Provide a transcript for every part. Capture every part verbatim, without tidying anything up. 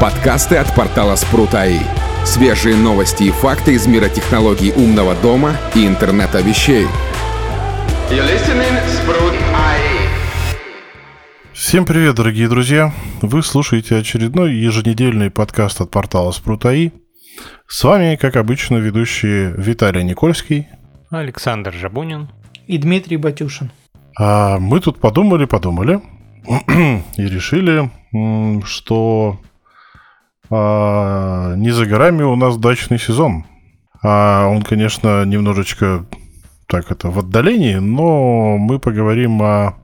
Подкасты от портала Спрут точка ай. Свежие новости и факты из мира технологий умного дома и интернета вещей. Всем привет, дорогие друзья! Вы слушаете очередной еженедельный подкаст от портала Спрут точка ай. С вами, как обычно, ведущие Виталий Никольский, Александр Жабунин и Дмитрий Батюшин. А мы тут подумали-подумали и решили, что а, не за горами у нас дачный сезон. А он, конечно, немножечко так это в отдалении, но мы поговорим о,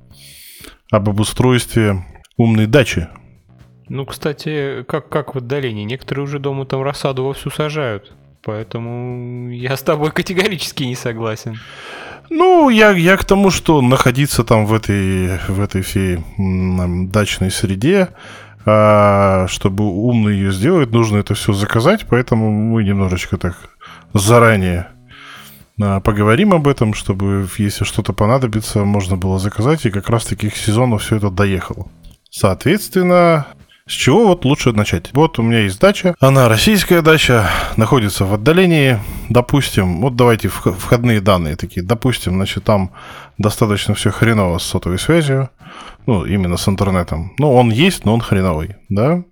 об обустройстве умной дачи. Ну, кстати, как, как в отдалении. Некоторые уже дома там рассаду вовсю сажают. Поэтому я с тобой категорически не согласен. Ну, я, я к тому, что находиться там в этой, в этой всей м, дачной среде, а, чтобы умно ее сделать, нужно это все заказать. Поэтому мы немножечко так заранее а, поговорим об этом, чтобы, если что-то понадобится, можно было заказать. И как раз-таки к сезону все это доехало. Соответственно... С чего вот лучше начать? Вот у меня есть дача, она российская дача, находится в отдалении, допустим, вот давайте входные данные такие, допустим, значит, там достаточно все хреново с сотовой связью, ну, именно с интернетом, ну, он есть, но он хреновый, да,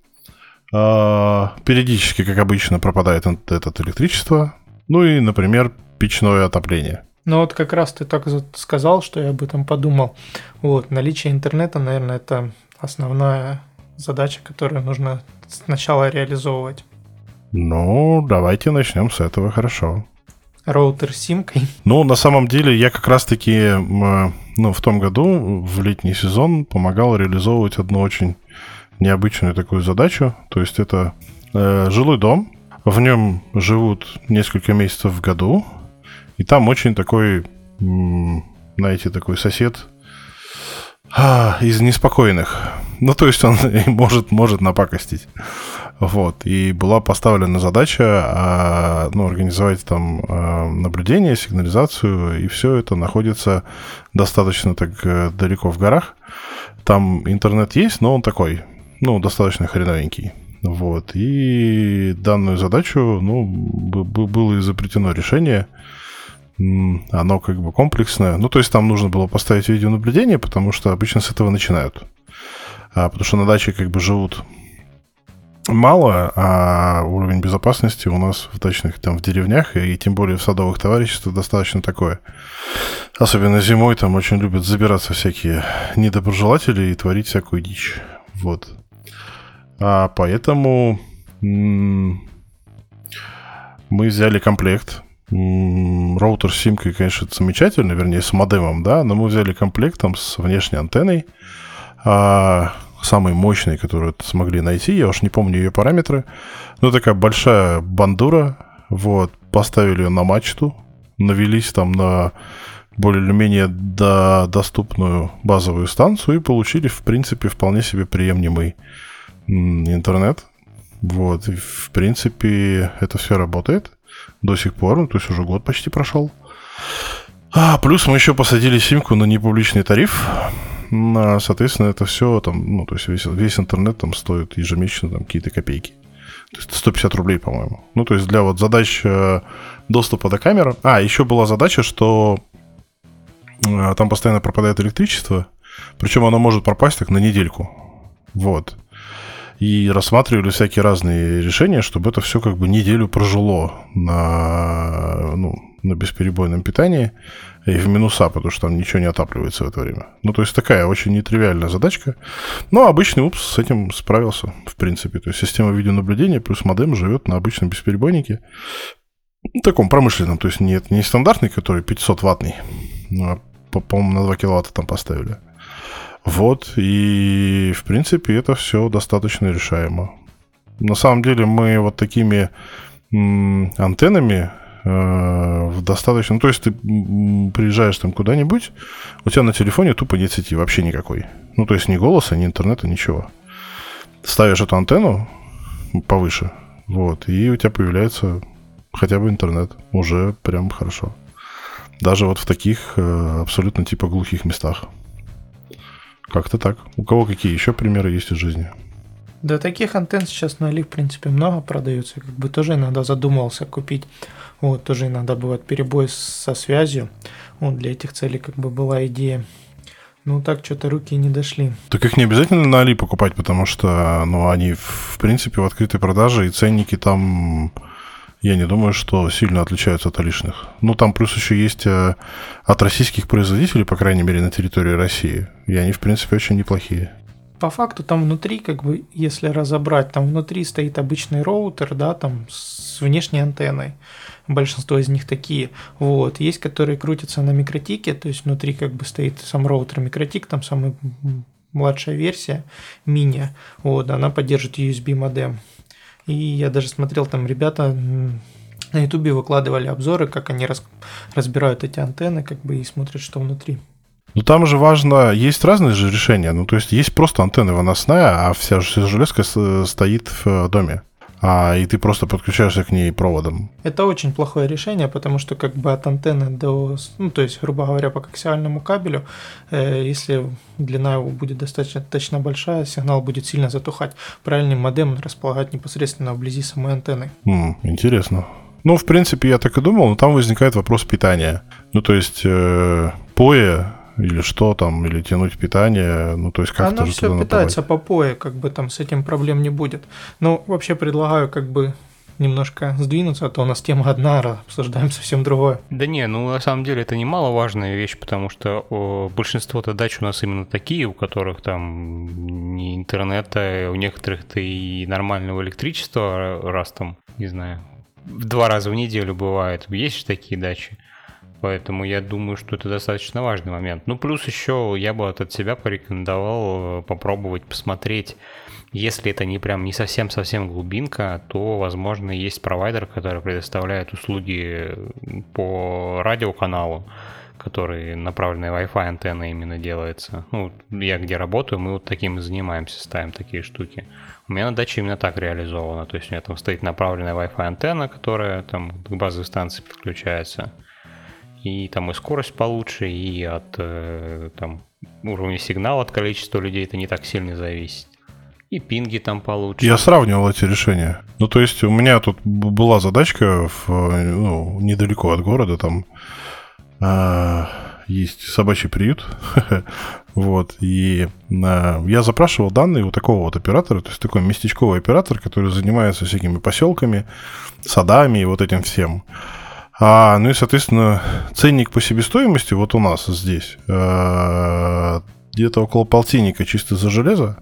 а, периодически, как обычно, пропадает это электричество, ну, и, например, печное отопление. Ну вот как раз ты так сказал, что я об этом подумал, вот, наличие интернета, наверное, это основная задача, которую нужно сначала реализовывать. Ну, давайте начнем с этого, хорошо. Роутер с симкой? Ну, на самом деле, я как раз-таки ну, в том году, в летний сезон, помогал реализовывать одну очень необычную такую задачу. То есть это э, жилой дом, в нем живут несколько месяцев в году, и там очень такой, знаете, такой сосед из неспокойных. Ну, то есть он может, может напакостить. Вот. И была поставлена задача ну, организовать там наблюдение, сигнализацию, и все это находится достаточно так далеко в горах. Там интернет есть, но он такой, ну, достаточно хреновенький. Вот. И данную задачу, ну, было изобретено решение. Оно как бы комплексное. Ну, то есть там нужно было поставить видеонаблюдение, потому что обычно с этого начинают. Потому что на даче как бы живут мало, а уровень безопасности у нас в дачных, там, в деревнях, и тем более в садовых товариществах достаточно такое. Особенно зимой там очень любят забираться всякие недоброжелатели и творить всякую дичь. Вот. А поэтому м- мы взяли комплект. М- роутер с симкой, конечно, замечательно, вернее, с модемом, да, но мы взяли комплект там с внешней антенной, А самый мощный, который смогли найти, я уж не помню ее параметры, но такая большая бандура, вот, поставили ее на мачту, навелись там на более или менее до доступную базовую станцию и получили, в принципе, вполне себе приемлемый интернет, вот, и, в принципе, это все работает до сих пор, ну, то есть уже год почти прошел. А, плюс мы еще посадили симку на непубличный тариф. Соответственно, это все там, ну, то есть весь, весь интернет там стоит ежемесячно там какие-то копейки. То есть сто пятьдесят рублей, по-моему. Ну, то есть для вот задач доступа до камеры. А, еще была задача, что там постоянно пропадает электричество. Причем оно может пропасть так на недельку. Вот. И рассматривали всякие разные решения, чтобы это все как бы неделю прожило на, ну, на бесперебойном питании. И в минуса, потому что там ничего не отапливается в это время. Ну, то есть такая очень нетривиальная задачка. Но обычный УПС с этим справился, в принципе. То есть система видеонаблюдения плюс модем живет на обычном бесперебойнике. Таком промышленном. То есть нет, не стандартный, который пятьсот ваттный. Ну, а, по-моему, на два киловатта там поставили. Вот. И, в принципе, это все достаточно решаемо. На самом деле мы вот такими м- антеннами... достаточно, ну, то есть ты приезжаешь там куда-нибудь, у тебя на телефоне тупо нет сети, вообще никакой. Ну, то есть ни голоса, ни интернета, ничего. Ставишь эту антенну повыше, вот, и у тебя появляется хотя бы интернет. Уже прям хорошо. Даже вот в таких абсолютно типа глухих местах. Как-то так. У кого какие еще примеры есть из жизни? Да, таких антенн сейчас на Али, в принципе, много продается. Как бы тоже иногда задумывался купить. Вот, тоже иногда бывает перебой со связью. Вот, для этих целей как бы была идея. Ну, так что-то руки не дошли. Так их не обязательно на Али покупать, потому что, ну, они, в принципе, в открытой продаже, и ценники там, я не думаю, что сильно отличаются от алишных. Ну, там плюс еще есть от российских производителей, по крайней мере, на территории России, и они, в принципе, очень неплохие. По факту там внутри, как бы, если разобрать, там внутри стоит обычный роутер, да, там с внешней антенной. Большинство из них такие. Вот. Есть, которые крутятся на микротике, то есть внутри как бы стоит сам роутер микротик, там самая младшая версия, мини, вот, она поддерживает ю эс би модем. И я даже смотрел, там ребята на ютубе выкладывали обзоры, как они раз, разбирают эти антенны, как бы, и смотрят, что внутри. Ну, там же важно, есть разные же решения, ну, то есть есть просто антенна выносная, а вся, вся железка стоит в доме, а, и ты просто подключаешься к ней проводом. Это очень плохое решение, потому что как бы от антенны до, ну, то есть, грубо говоря, по коаксиальному кабелю, э, если длина его будет достаточно большая, сигнал будет сильно затухать. Правильный модем располагать непосредственно вблизи самой антенны. М-м, интересно. Ну, в принципе, я так и думал, но там возникает вопрос питания. Ну, то есть, э, пэ о и... или что там, или тянуть питание, ну, то есть как-то оно же все питается по пэ о и, как бы там с этим проблем не будет. Ну, вообще предлагаю как бы немножко сдвинуться, а то у нас тема одна, а обсуждаем совсем другое. Да не, ну, на самом деле это немаловажная вещь, потому что о, большинство-то дач у нас именно такие, у которых там ни интернета, у некоторых-то и нормального электричества, раз там, не знаю, два раза в неделю бывает, есть же такие дачи. Поэтому я думаю, что это достаточно важный момент. Ну, плюс еще я бы от себя порекомендовал попробовать посмотреть. Если это не прям не совсем-совсем глубинка, то, возможно, есть провайдер, который предоставляет услуги по радиоканалу, который направленный Wi-Fi антенна именно делается. Ну, я где работаю, мы вот таким и занимаемся, ставим такие штуки. У меня на даче именно так реализовано. То есть у меня там стоит направленная Wi-Fi антенна, которая там к базовой станции подключается. И там и скорость получше, и от там, уровня сигнала, от количества людей это не так сильно зависит. И пинги там получше. Я сравнивал эти решения. Ну, то есть у меня тут была задачка в, ну, недалеко от города, там э, есть собачий приют. Вот, и э, я запрашивал данные у такого вот оператора, то есть такой местечковый оператор, который занимается всякими поселками, садами и вот этим всем. А, ну и, соответственно, ценник по себестоимости вот у нас здесь э, где-то около полтинника чисто за железо.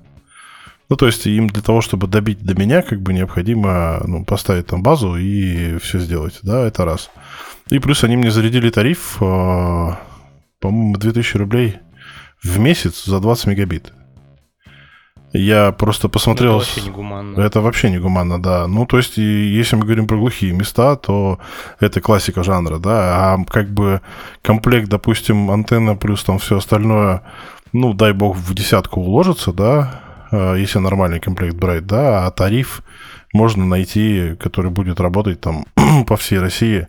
Ну, то есть им для того, чтобы добить до меня, как бы необходимо, ну, поставить там базу и все сделать. Да, это раз. И плюс они мне зарядили тариф, э, по-моему, две тысячи рублей в месяц за двадцать мегабит. Я просто посмотрел... Это вообще негуманно. Это вообще негуманно, да. Ну, то есть, если мы говорим про глухие места, то это классика жанра, да. А как бы комплект, допустим, антенна плюс там все остальное, ну, дай бог, в десятку уложится, да, если нормальный комплект брать, да. А тариф можно найти, который будет работать там по всей России,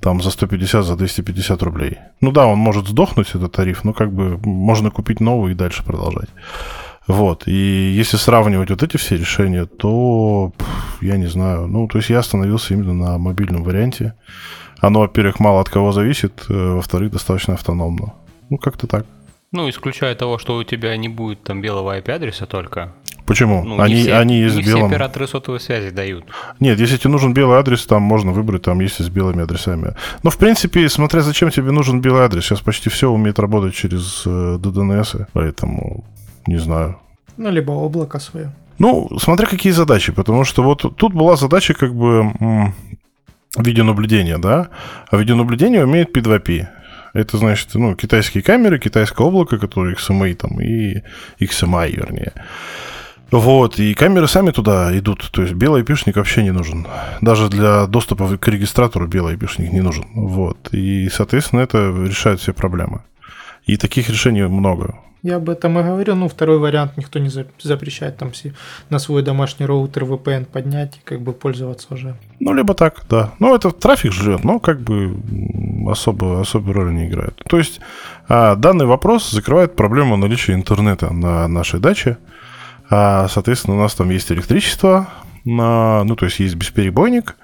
там за сто пятьдесят, за двести пятьдесят рублей. Ну да, он может сдохнуть, этот тариф, но как бы можно купить новый и дальше продолжать. Вот, и если сравнивать вот эти все решения, то пф, я не знаю. Ну, то есть я остановился именно на мобильном варианте. Оно, во-первых, мало от кого зависит, во-вторых, достаточно автономно. Ну, как-то так. Ну, исключая того, что у тебя не будет там белого ай пи-адреса только. Почему? Ну, они, не все, они есть не белым... все операторы сотовой связи дают. Нет, если тебе нужен белый адрес, там можно выбрать, там есть и с белыми адресами. Но, в принципе, смотря зачем тебе нужен белый адрес, сейчас почти все умеет работать через ди ди эн эс, поэтому... Не знаю. Ну, либо облако свое. Ну, смотря какие задачи, потому что вот тут была задача как бы м- видеонаблюдения, да, а видеонаблюдение умеет пи два пи. Это значит, ну, китайские камеры, китайское облако, которое икс эм и там, и икс эм ай, вернее. Вот, и камеры сами туда идут, то есть белый айпишник вообще не нужен. Даже для доступа к регистратору белый айпишник не нужен, вот. И, соответственно, это решает все проблемы. И таких решений много. Я об этом и говорю. Ну, второй вариант, никто не запрещает там на свой домашний роутер ви пи эн поднять и как бы пользоваться уже. Ну, либо так, да. Ну, это трафик жрет, но как бы особо, особой роли не играет. То есть данный вопрос закрывает проблему наличия интернета на нашей даче. Соответственно, у нас там есть электричество, ну, то есть есть бесперебойник,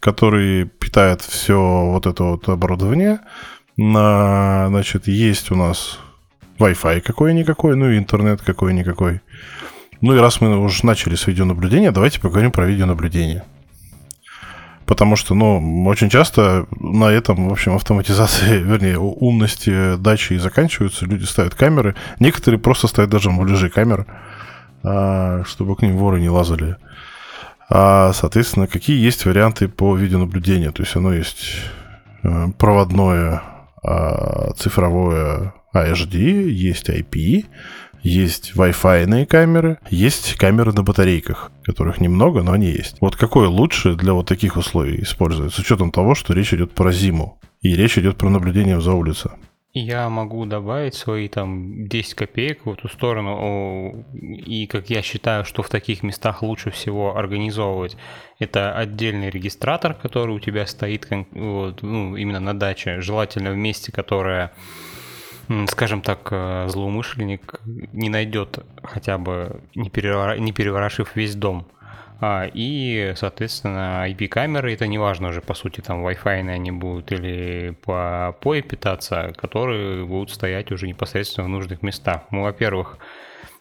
который питает все вот это вот оборудование. Значит, есть у нас Wi-Fi какой-никакой, ну и интернет какой-никакой. Ну и раз мы уже начали с видеонаблюдения, давайте поговорим про видеонаблюдение. Потому что, ну, очень часто на этом, в общем, автоматизации, вернее, умности дачи и заканчиваются. Люди ставят камеры. Некоторые просто ставят даже муляжи камер, чтобы к ним воры не лазали. Соответственно, какие есть варианты по видеонаблюдению? То есть оно есть проводное, цифровое эй эйч ди, есть ай пи, есть Wi-Fi-ные камеры, есть камеры на батарейках, которых немного, но они есть. Вот какое лучше для вот таких условий использовать, с учетом того, что речь идет про зиму и речь идет про наблюдение за улицей? Я могу добавить свои там десять копеек в эту сторону, и как я считаю, что в таких местах лучше всего организовывать, это отдельный регистратор, который у тебя стоит вот, ну, именно на даче, желательно в месте, которое, скажем так, злоумышленник не найдет, хотя бы не переворошив весь дом. А, и, соответственно, ай пи-камеры, это не важно уже, по сути, там Wi-Fi они будут или по PoE питаться, которые будут стоять уже непосредственно в нужных местах. Мы, во-первых,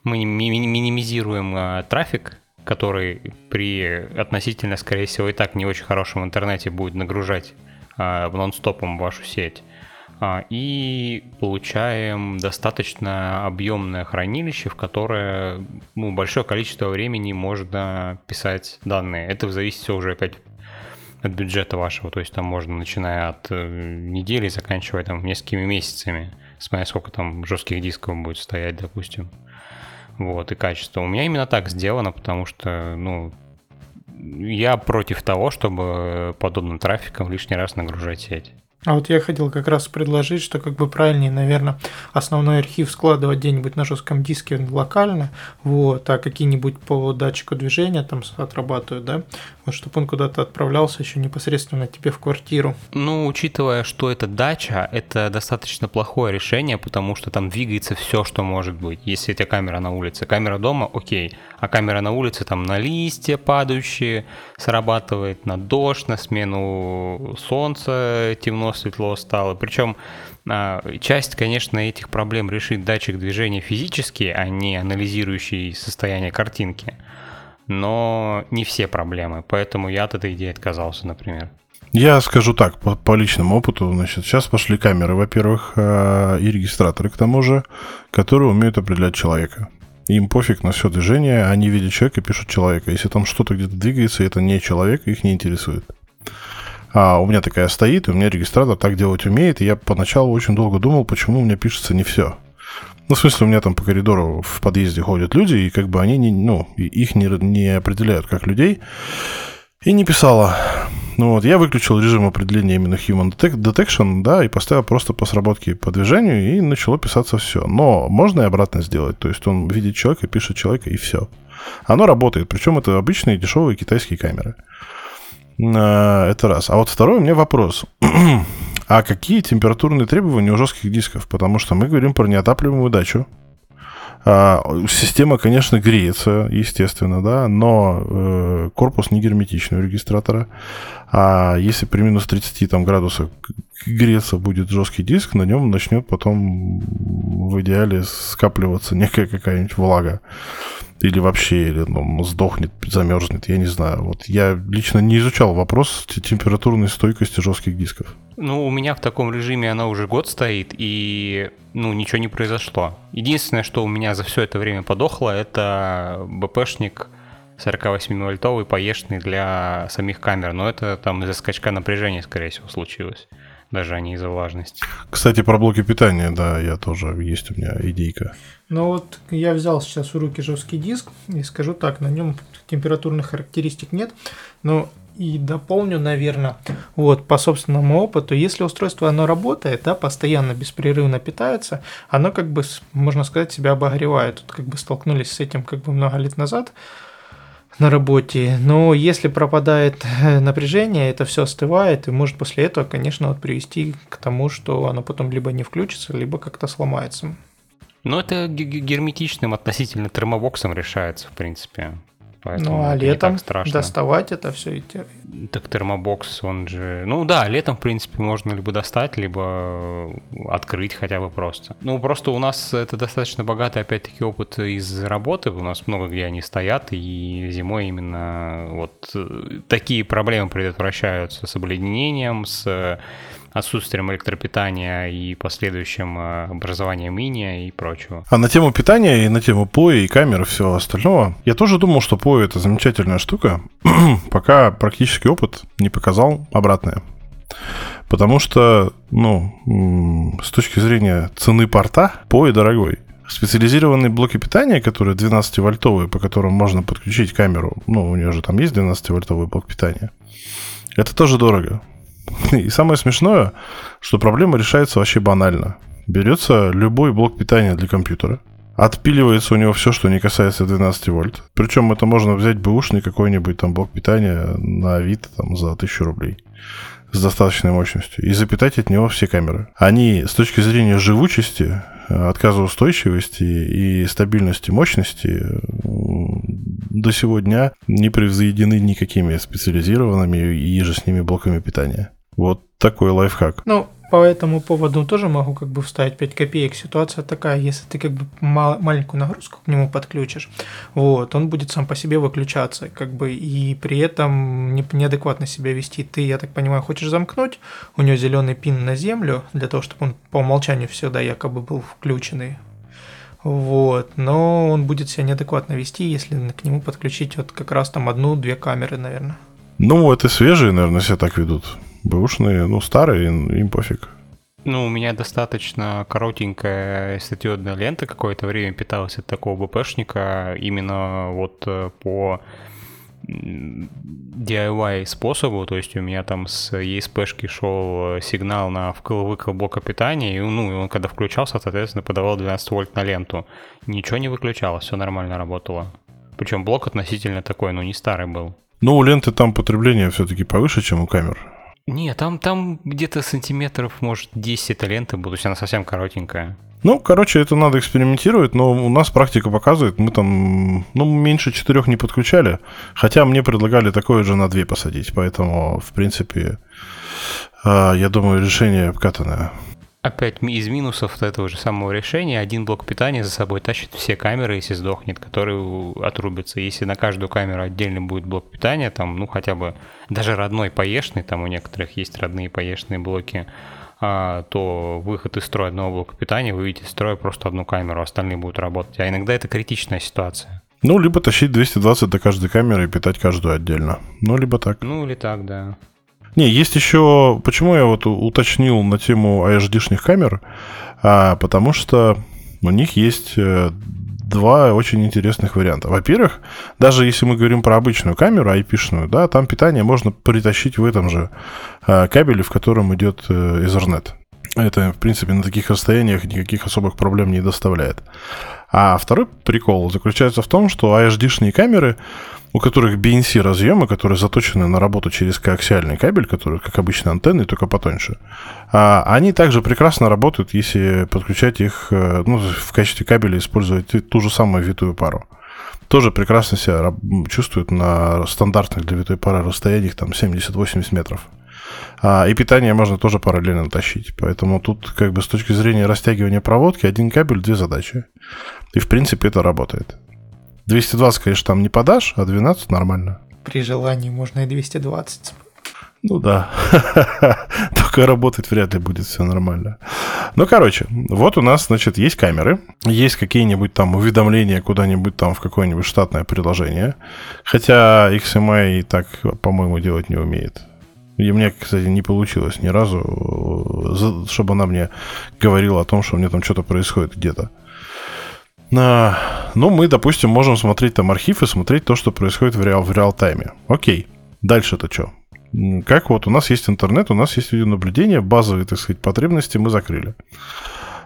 мы минимизируем а, трафик, который при относительно, скорее всего, и так не очень хорошем интернете будет нагружать а, нон-стопом вашу сеть. А, и получаем достаточно объемное хранилище, в которое, ну, большое количество времени можно писать данные. Это зависит все уже опять от бюджета вашего. То есть там можно, начиная от недели, заканчивая там несколькими месяцами, смотря сколько там жестких дисков будет стоять, допустим. Вот, и качество. У меня именно так сделано, потому что, ну, я против того, чтобы подобным трафиком лишний раз нагружать сеть. А вот я хотел как раз предложить, что как бы правильнее, наверное, основной архив складывать где-нибудь на жестком диске локально, вот, а какие-нибудь по датчику движения там отрабатывают, да, вот, чтобы он куда-то отправлялся еще непосредственно тебе в квартиру. Ну, учитывая, что это дача, это достаточно плохое решение, потому что там двигается все, что может быть. Если у тебя камера на улице, камера дома, окей, а камера на улице там на листья падающие срабатывает, на дождь, на смену солнца, темно, светло стало. Причем часть, конечно, этих проблем решит датчик движения физически, а не анализирующий состояние картинки. Но не все проблемы, поэтому я от этой идеи отказался, например. Я скажу так, по, по личному опыту, значит, сейчас пошли камеры, во-первых, и регистраторы, к тому же, которые умеют определять человека. Им пофиг на все движение, они видят человека и пишут человека. Если там что-то где-то двигается, это не человек, их не интересует. А у меня такая стоит, и у меня регистратор так делать умеет. И я поначалу очень долго думал, почему у меня пишется не все. Ну, в смысле, у меня там по коридору в подъезде ходят люди, и как бы они, не, ну, их не, не определяют как людей. И не писала. Ну вот, я выключил режим определения именно Human Detection, да, и поставил просто по сработке по движению, и начало писаться все. Но можно и обратно сделать. То есть он видит человека, пишет человека, и все. Оно работает. Причем это обычные дешевые китайские камеры. Это раз. А вот второй у меня вопрос. А какие температурные требования у жестких дисков? Потому что мы говорим про неотапливаемую дачу. А, система, конечно, греется, естественно, да, но э, корпус не герметичный у регистратора. А если при минус тридцати там градусах греться будет жесткий диск, на нем начнет потом в идеале скапливаться некая какая-нибудь влага. Или вообще, или ну, сдохнет, замерзнет, я не знаю. Вот я лично не изучал вопрос температурной стойкости жестких дисков. Ну, у меня в таком режиме она уже год стоит, и ну, ничего не произошло. Единственное, что у меня за все это время подохло, это БПшник сорок восемь вольтовый поешный для самих камер. Но это там из-за скачка напряжения, скорее всего, случилось. Даже не из-за влажности. Кстати, про блоки питания, да, я тоже, есть у меня идейка. Ну вот я взял сейчас в руки жесткий диск и скажу так, на нем температурных характеристик нет, но и дополню, наверное, вот по собственному опыту, если устройство оно работает, да, постоянно беспрерывно питается, оно как бы, можно сказать, себя обогревает. Тут как бы столкнулись с этим как бы много лет назад на работе, но если пропадает напряжение, это все остывает, и может после этого, конечно, вот привести к тому, что оно потом либо не включится, либо как-то сломается. Ну, это герметичным относительно термобоксом решается, в принципе. Поэтому ну, а летом доставать это все идти. Так термобокс, он же... Ну да, летом, в принципе, можно либо достать, либо открыть хотя бы просто. Ну, просто у нас это достаточно богатый, опять-таки, опыт из работы. У нас много где они стоят, и зимой именно вот такие проблемы предотвращаются с обледенением, с отсутствием электропитания и последующим образованием иния и прочего. А на тему питания и на тему ПоЭ и камер и всего остального, я тоже думал, что ПоЭ это замечательная штука, пока практический опыт не показал обратное. Потому что, ну, с точки зрения цены порта, ПоЭ дорогой. Специализированные блоки питания, которые двенадцативольтовые, по которым можно подключить камеру, ну, у нее же там есть двенадцативольтовый блок питания, это тоже дорого. И самое смешное, что проблема решается вообще банально. Берется любой блок питания для компьютера, отпиливается у него все, что не касается двенадцати вольт. Причем это можно взять бэушный какой-нибудь там блок питания на Авито там, за тысячу рублей с достаточной мощностью и запитать от него все камеры. Они с точки зрения живучести, отказоустойчивости и стабильности мощности до сего дня не превзойдены никакими специализированными и же с ними блоками питания. Вот такой лайфхак. Ну, по этому поводу тоже могу как бы вставить пять копеек. Ситуация такая, если ты как бы мал- маленькую нагрузку к нему подключишь, вот, он будет сам по себе выключаться, как бы, и при этом не- неадекватно себя вести. Ты, я так понимаю, хочешь замкнуть, у него зеленый пин на землю, для того, чтобы он по умолчанию всегда якобы был включенный. Вот, но он будет себя неадекватно вести, если к нему подключить вот как раз там одну-две камеры, наверное. Ну, это свежие, наверное, себя так ведут. Бэушные, ну, старые, им пофиг. Ну, у меня достаточно коротенькая светодиодная лента какое-то время питалась от такого БПшника, именно вот по ди ай вай способу, то есть у меня там с и эс пи-шки шел сигнал на выкл блока питания, и, ну, и он когда включался, соответственно, подавал двенадцать вольт на ленту. Ничего не выключалось, все нормально работало. Причем блок относительно такой, ну, не старый был. Ну, у ленты там потребление все-таки повыше, чем у камер. Не, там, там где-то сантиметров, может, десять эта лента будет, то есть она совсем коротенькая. Ну, короче, это надо экспериментировать, но у нас практика показывает, мы там, ну, меньше четырех не подключали, хотя мне предлагали такое же на две посадить, поэтому, в принципе, я думаю, решение обкатанное. Опять из минусов этого же самого решения, один блок питания за собой тащит все камеры, если сдохнет, которые отрубятся. Если на каждую камеру отдельно будет блок питания, там, ну, хотя бы даже родной поешный, там у некоторых есть родные поешные блоки, то выход из строя одного блока питания, вы видите из строя просто одну камеру, остальные будут работать. А иногда это критичная ситуация. Ну, либо тащить двести двадцать до каждой камеры и питать каждую отдельно. Ну, либо так. Ну, или так, да. Не, есть еще... Почему я вот уточнил на тему эй эйч ди-шных камер? А, потому что у них есть два очень интересных варианта. Во-первых, даже если мы говорим про обычную камеру, ай пи-шную, да, там питание можно притащить в этом же кабеле, в котором идет Ethernet. Это, в принципе, на таких расстояниях никаких особых проблем не доставляет. А второй прикол заключается в том, что эй эйч ди-шные камеры, у которых би эн си разъемы, которые заточены на работу через коаксиальный кабель, который, как обычно, антенны, только потоньше, они также прекрасно работают, если подключать их, ну, в качестве кабеля использовать ту же самую витую пару. Тоже прекрасно себя чувствуют на стандартных для витой пары расстояниях там семьдесят-восемьдесят метров. И питание можно тоже параллельно тащить. Поэтому тут, как бы, с точки зрения растягивания проводки, один кабель, две задачи. И, в принципе, это работает. двести двадцать, конечно, там не подашь, а двенадцать нормально. При желании можно и двести двадцать. Ну да. Только работать вряд ли будет все нормально. Ну, короче, вот у нас, значит, есть камеры, есть какие-нибудь там уведомления куда-нибудь там в какое-нибудь штатное приложение. Хотя икс эм ай и так, по-моему, делать не умеет. И мне, кстати, не получилось ни разу, чтобы она мне говорила о том, что у меня там что-то происходит где-то. Ну, мы, допустим, можем смотреть там архив и смотреть то, что происходит в реал, в реал-тайме. Окей. Дальше-то что? Как вот у нас есть интернет, у нас есть видеонаблюдение, базовые, так сказать, потребности мы закрыли.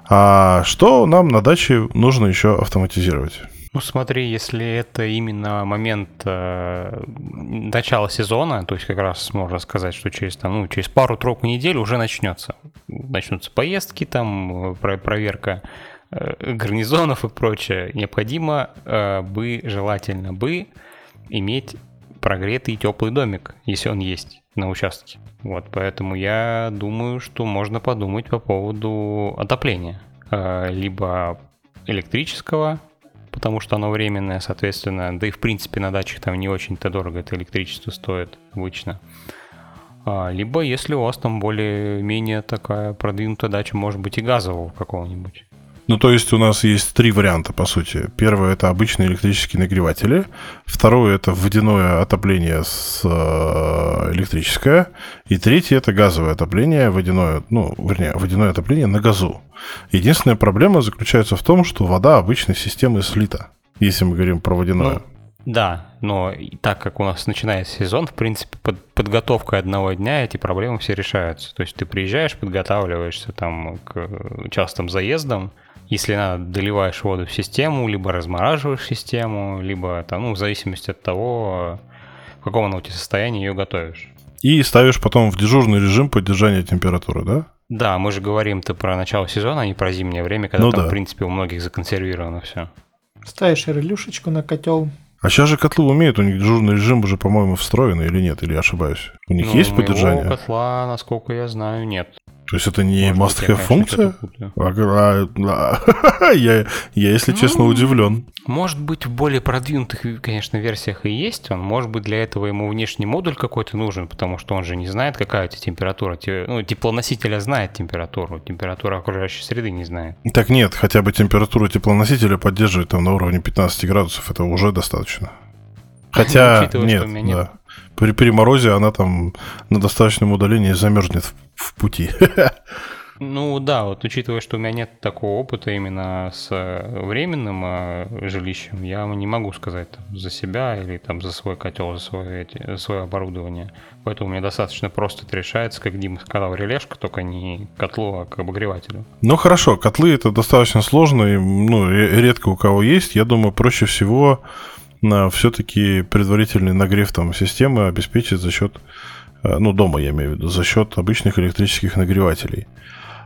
А что нам на даче нужно еще автоматизировать? Ну, смотри, если это именно момент э, начала сезона, то есть как раз можно сказать, что через, там, ну, через пару-тройку недель уже начнется. Начнутся поездки, там, проверка гарнизонов и прочее, необходимо э, бы, желательно бы, иметь прогретый теплый домик, если он есть на участке. Вот, поэтому я думаю, что можно подумать по поводу отопления. Э, либо электрического, потому что оно временное, соответственно, да и в принципе на дачах там не очень-то дорого это электричество стоит обычно. Либо, если у вас там более-менее такая продвинутая дача, может быть, и газового какого-нибудь. Ну, то есть у нас есть три варианта, по сути. Первое – это обычные электрические нагреватели. Второе – это водяное отопление с электрическое. И третье – это газовое отопление, водяное, ну, вернее, водяное отопление на газу. Единственная проблема заключается в том, что вода обычной системы слита, если мы говорим про водяное. Ну... Да, но так как у нас начинается сезон, в принципе, под подготовка одного дня эти проблемы все решаются. То есть ты приезжаешь, подготавливаешься там к частым заездам, если надо, доливаешь воду в систему, либо размораживаешь систему, либо там, ну, в зависимости от того, в каком она у тебя состоянии, ее готовишь. И ставишь потом в дежурный режим поддержания температуры, да? Да, мы же говорим-то про начало сезона, а не про зимнее время, когда ну, там, да. в принципе, у многих законсервировано все. Ставишь релюшечку на котел. А сейчас же котлы умеют, у них дежурный режим уже, по-моему, встроен или нет, или я ошибаюсь? У них ну, есть поддержание? У котла, насколько я знаю, нет. То есть это не must-have функция? Я, если честно, удивлен. Может быть, в более продвинутых, конечно, версиях и есть он. Может быть, для этого ему внешний модуль какой-то нужен, потому что он же не знает, какая у тебя температура. Ну, теплоносителя знает температуру, температура окружающей среды не знает. Так нет, хотя бы температуру теплоносителя поддерживать там на уровне пятнадцать градусов, это уже достаточно. Хотя нет, да. При переморозе она там на достаточном удалении замерзнет в, в пути. Ну да, вот учитывая, что у меня нет такого опыта именно с временным э, жилищем, я не могу сказать там, за себя или там, за свой котел, за свое, эти, свое оборудование. Поэтому мне достаточно просто это решается, как Дима сказал, релешка, только не к котлу, а к обогревателю. Ну хорошо, котлы это достаточно сложно, и, ну, редко у кого есть. Я думаю, проще всего... на все-таки предварительный нагрев там системы обеспечить за счет, ну, дома я имею в виду, за счет обычных электрических нагревателей.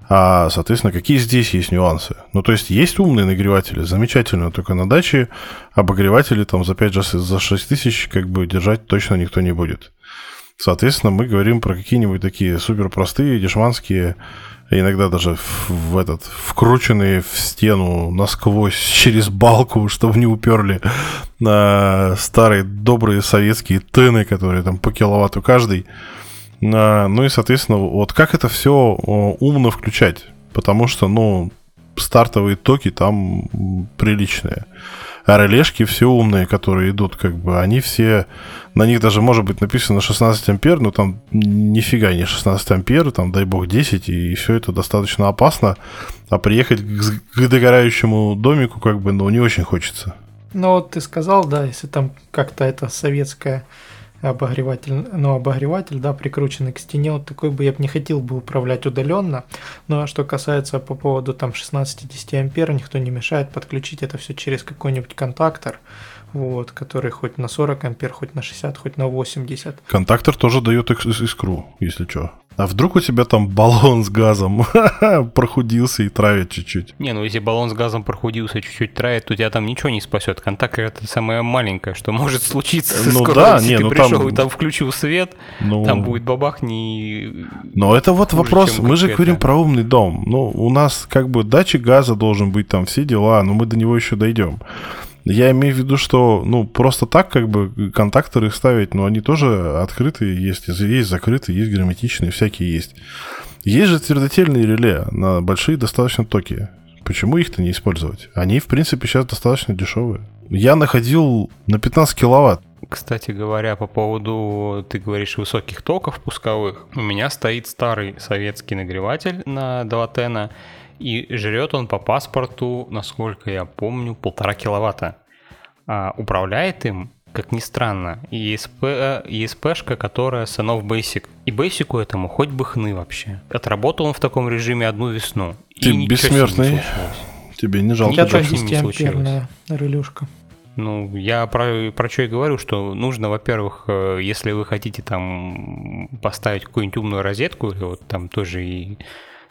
А, соответственно, какие здесь есть нюансы? Ну, то есть, есть умные нагреватели, замечательно, только на даче обогреватели там за пять, за шесть тысяч как бы держать точно никто не будет. Соответственно, мы говорим про какие-нибудь такие суперпростые, дешманские, иногда даже в, в этот, вкрученные в стену насквозь через балку, чтобы не уперли на старые добрые советские тыны, которые там по киловатту каждый. А, ну и, соответственно, вот как это все умно включать? Потому что, ну, стартовые токи там приличные. А релешки все умные, которые идут, как бы, они все... На них даже, может быть, написано шестнадцать ампер, но там нифига не шестнадцать ампер, там, дай бог, десять, и все это достаточно опасно. А приехать к догорающему домику, как бы, ну, не очень хочется. Ну, вот ты сказал, да, если там как-то это советское обогреватель, ну, обогреватель, да, прикрученный к стене, вот такой бы я бы не хотел бы управлять удаленно. Ну, а что касается по поводу там шестнадцать-десять ампер, никто не мешает подключить это все через какой-нибудь контактор, вот, который хоть на сорок ампер, хоть на шестьдесят, хоть на восемьдесят. Контактор тоже дает искру, если что. А вдруг у тебя там баллон с газом прохудился и травит чуть-чуть? Не, ну если баллон с газом прохудился и чуть-чуть травит, то тебя там ничего не спасет. Контактор — это самое маленькое, что может случиться со скоростью. Ну да, не, ну ты пришел там... и там включил свет, ну... там будет бабах не... Но это вот хуже, вопрос, мы же говорим про умный дом. Ну у нас как бы датчик газа должен быть, там все дела, но мы до него еще дойдем. Я имею в виду, что, ну, просто так, как бы, контакторы ставить, ну, они тоже открытые есть, есть закрытые, есть герметичные, всякие есть. Есть же твердотельные реле на большие достаточно токи. Почему их-то не использовать? Они, в принципе, сейчас достаточно дешевые. Я находил на пятнадцать киловатт. Кстати говоря, по поводу, ты говоришь, высоких токов пусковых, у меня стоит старый советский нагреватель на Долотена, и жрет он по паспорту, насколько я помню, полтора киловатта. А управляет им, как ни странно, и эс пи, и эс пи-шка, которая Sonoff Basic. И Basic-у этому хоть бы хны вообще. Отработал он в таком режиме одну весну. Ты и бессмертный. Тебе не жалко. Ничего с ним не случилось. Релюшка. Ну, я про, про что и говорю, что нужно, во-первых, если вы хотите там поставить какую-нибудь умную розетку, или вот там тоже и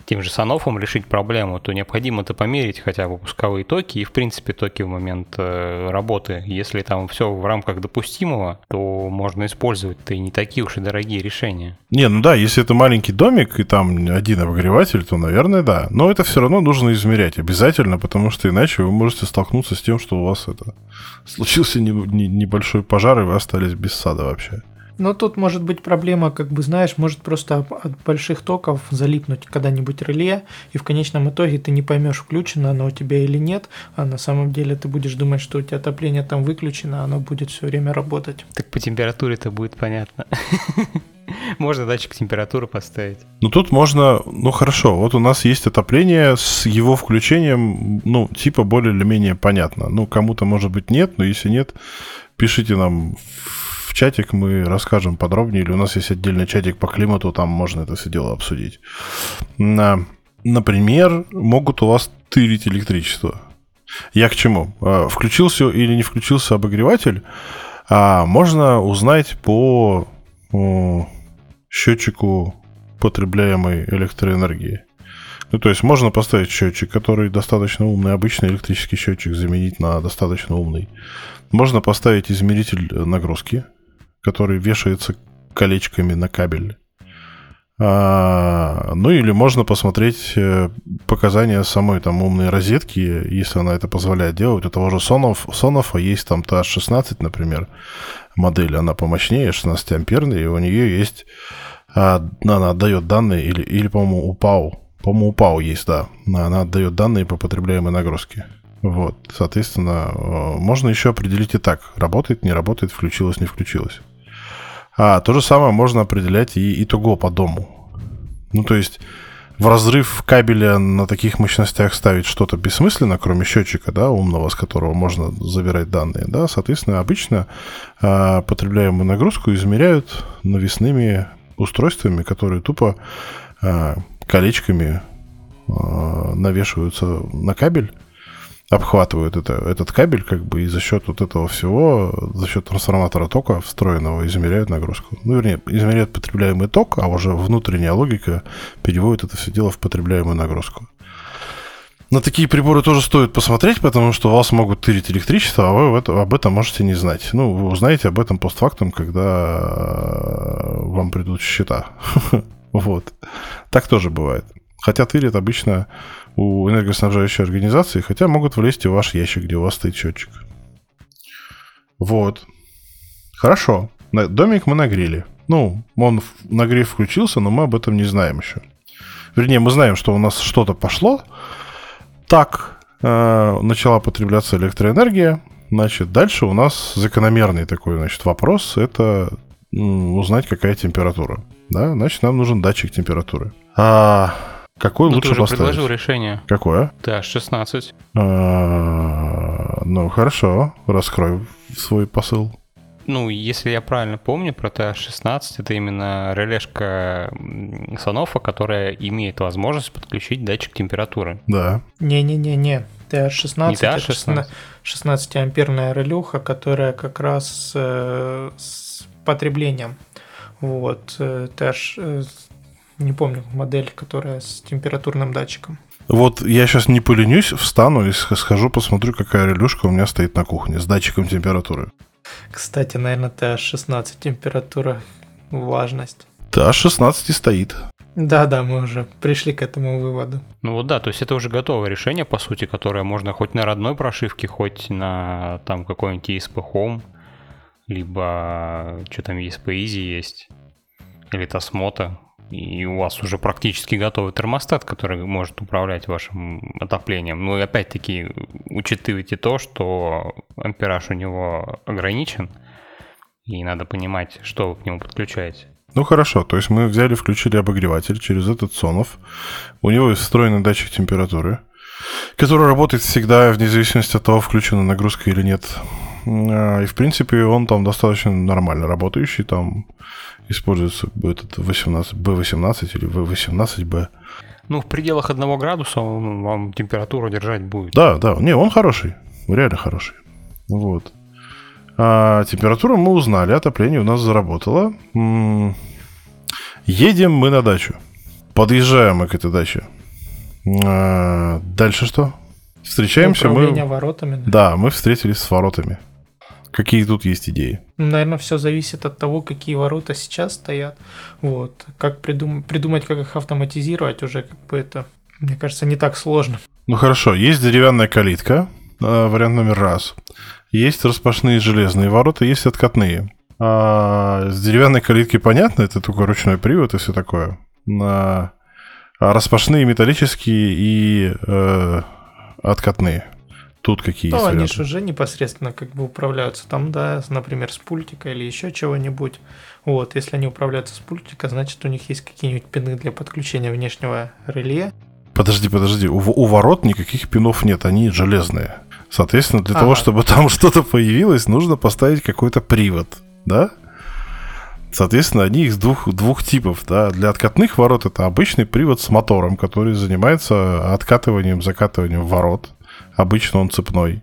тем же Соноффом решить проблему, то необходимо это померить хотя бы пусковые токи и, в принципе, токи в момент э, работы. Если там все в рамках допустимого, то можно использовать-то и не такие уж и дорогие решения. Не, ну да, если это маленький домик и там один обогреватель, то, наверное, да. Но это все равно нужно измерять обязательно, потому что иначе вы можете столкнуться с тем, что у вас это случился не, не, небольшой пожар, и вы остались без сада вообще. Но тут может быть проблема, как бы, знаешь, может просто от больших токов залипнуть когда-нибудь реле, и в конечном итоге ты не поймешь, включено оно у тебя или нет, а на самом деле ты будешь думать, что у тебя отопление там выключено, оно будет все время работать. Так по температуре-то будет понятно. Можно датчик температуры поставить. Ну тут можно, ну хорошо, вот у нас есть отопление с его включением, ну типа более или менее понятно. Ну кому-то может быть нет, но если нет, пишите нам в чатик, мы расскажем подробнее, или у нас есть отдельный чатик по климату, там можно это все дело обсудить. Например, могут у вас тырить электричество. Я к чему? Включился или не включился обогреватель, можно узнать по счетчику потребляемой электроэнергии. Ну, то есть можно поставить счетчик, который достаточно умный, обычный электрический счетчик заменить на достаточно умный. Можно поставить измеритель нагрузки, который вешается колечками на кабель. А, ну или можно посмотреть показания самой там умной розетки, если она это позволяет делать. У того же Sonoff есть там Т А шестнадцать, например, модель. Она помощнее, шестнадцатиамперная, и у нее есть... А, она отдает данные, или, или по-моему, у ПАУ. По-моему, у ПАУ есть, да. Она отдает данные по потребляемой нагрузке. Вот, соответственно, можно еще определить и так, работает, не работает, включилось, не включилось. А то же самое можно определять и итого по дому. Ну, то есть в разрыв кабеля на таких мощностях ставить что-то бессмысленно, кроме счетчика, да, умного, с которого можно забирать данные, да, соответственно, обычно а, потребляемую нагрузку измеряют навесными устройствами, которые тупо а, колечками а, навешиваются на кабель, обхватывают это, этот кабель, как бы, и за счет вот этого всего, за счет трансформатора тока встроенного, измеряют нагрузку. Ну, вернее, измеряют потребляемый ток, а уже внутренняя логика переводит это все дело в потребляемую нагрузку. На такие приборы тоже стоит посмотреть, потому что вас могут тырить электричество, а вы это, об этом можете не знать. Ну, вы узнаете об этом постфактум, когда вам придут счета. Вот. Так тоже бывает. Хотя тырят обычно у энергоснабжающей организации, хотя могут влезть и в ваш ящик, где у вас стоит счетчик. Вот. Хорошо. Домик мы нагрели. Ну, он нагрев включился, но мы об этом не знаем еще. Вернее, мы знаем, что у нас что-то пошло. Так, э, начала потребляться электроэнергия. Значит, дальше у нас закономерный такой, значит, вопрос. Это м, узнать, какая температура. Да? Значит, нам нужен датчик температуры. А... Какой ну, лучше поставить? Ты уже предложил решение. Какое? Т А шестнадцать. А-а-а, ну, хорошо. Раскрой свой посыл. Ну, если я правильно помню, про Т А шестнадцать это именно релешка Соноффа, которая имеет возможность подключить датчик температуры. Да. Не-не-не-не. Т А шестнадцать это шестнадцать шестнадцатиамперная релюха, которая как раз э, с потреблением. Вот. Т А шестнадцать... Не помню модель, которая с температурным датчиком. Вот я сейчас не поленюсь, встану и схожу, посмотрю, какая релюшка у меня стоит на кухне с датчиком температуры. Кстати, наверное, Т А шестнадцать температура, влажность. Т А шестнадцать и стоит. Да-да, мы уже пришли к этому выводу. Ну вот да, то есть это уже готовое решение, по сути, которое можно хоть на родной прошивке, хоть на там какой-нибудь И Эс Пи Home, либо что там И Эс Пи Easy есть, или Tasmota. И у вас уже практически готовый термостат, который может управлять вашим отоплением. Ну и опять-таки учитывайте то, что ампераж у него ограничен, и надо понимать, что вы к нему подключаете. Ну хорошо, то есть мы взяли, включили обогреватель через этот Sonoff. У него встроенный датчик температуры, который работает всегда, вне зависимости от того, включена нагрузка или нет. И, в принципе, он там достаточно нормально работающий. Там используется этот восемнадцать, Б восемнадцать или В восемнадцать Б. Ну, в пределах одного градуса он вам температуру держать будет. Да, да. Не, он хороший. Реально хороший. Вот. А, температуру мы узнали, отопление у нас заработало. М-м- едем мы на дачу. Подъезжаем мы к этой даче. А, дальше что? Встречаемся Управление мы... воротами. Да? да, мы встретились с воротами. Какие тут есть идеи? Наверное, все зависит от того, какие ворота сейчас стоят. Вот. Как придум... придумать, как их автоматизировать уже, как бы это, мне кажется, не так сложно. Ну хорошо, есть деревянная калитка, вариант номер раз. Есть распашные железные ворота, есть откатные. А с деревянной калитки понятно, это только ручной привод и все такое. А распашные металлические и э, откатные. Тут какие ну, есть варианты? Они же уже непосредственно как бы управляются там, да, например, с пультика или еще чего-нибудь. Вот, если они управляются с пультика, значит, у них есть какие-нибудь пины для подключения внешнего реле. Подожди, подожди, у, у ворот никаких пинов нет, они железные. Соответственно, для а-га. того, чтобы там что-то появилось, нужно поставить какой-то привод, да? Соответственно, они из двух, двух типов, да. Для откатных ворот это обычный привод с мотором, который занимается откатыванием, закатыванием ворот. Обычно он цепной.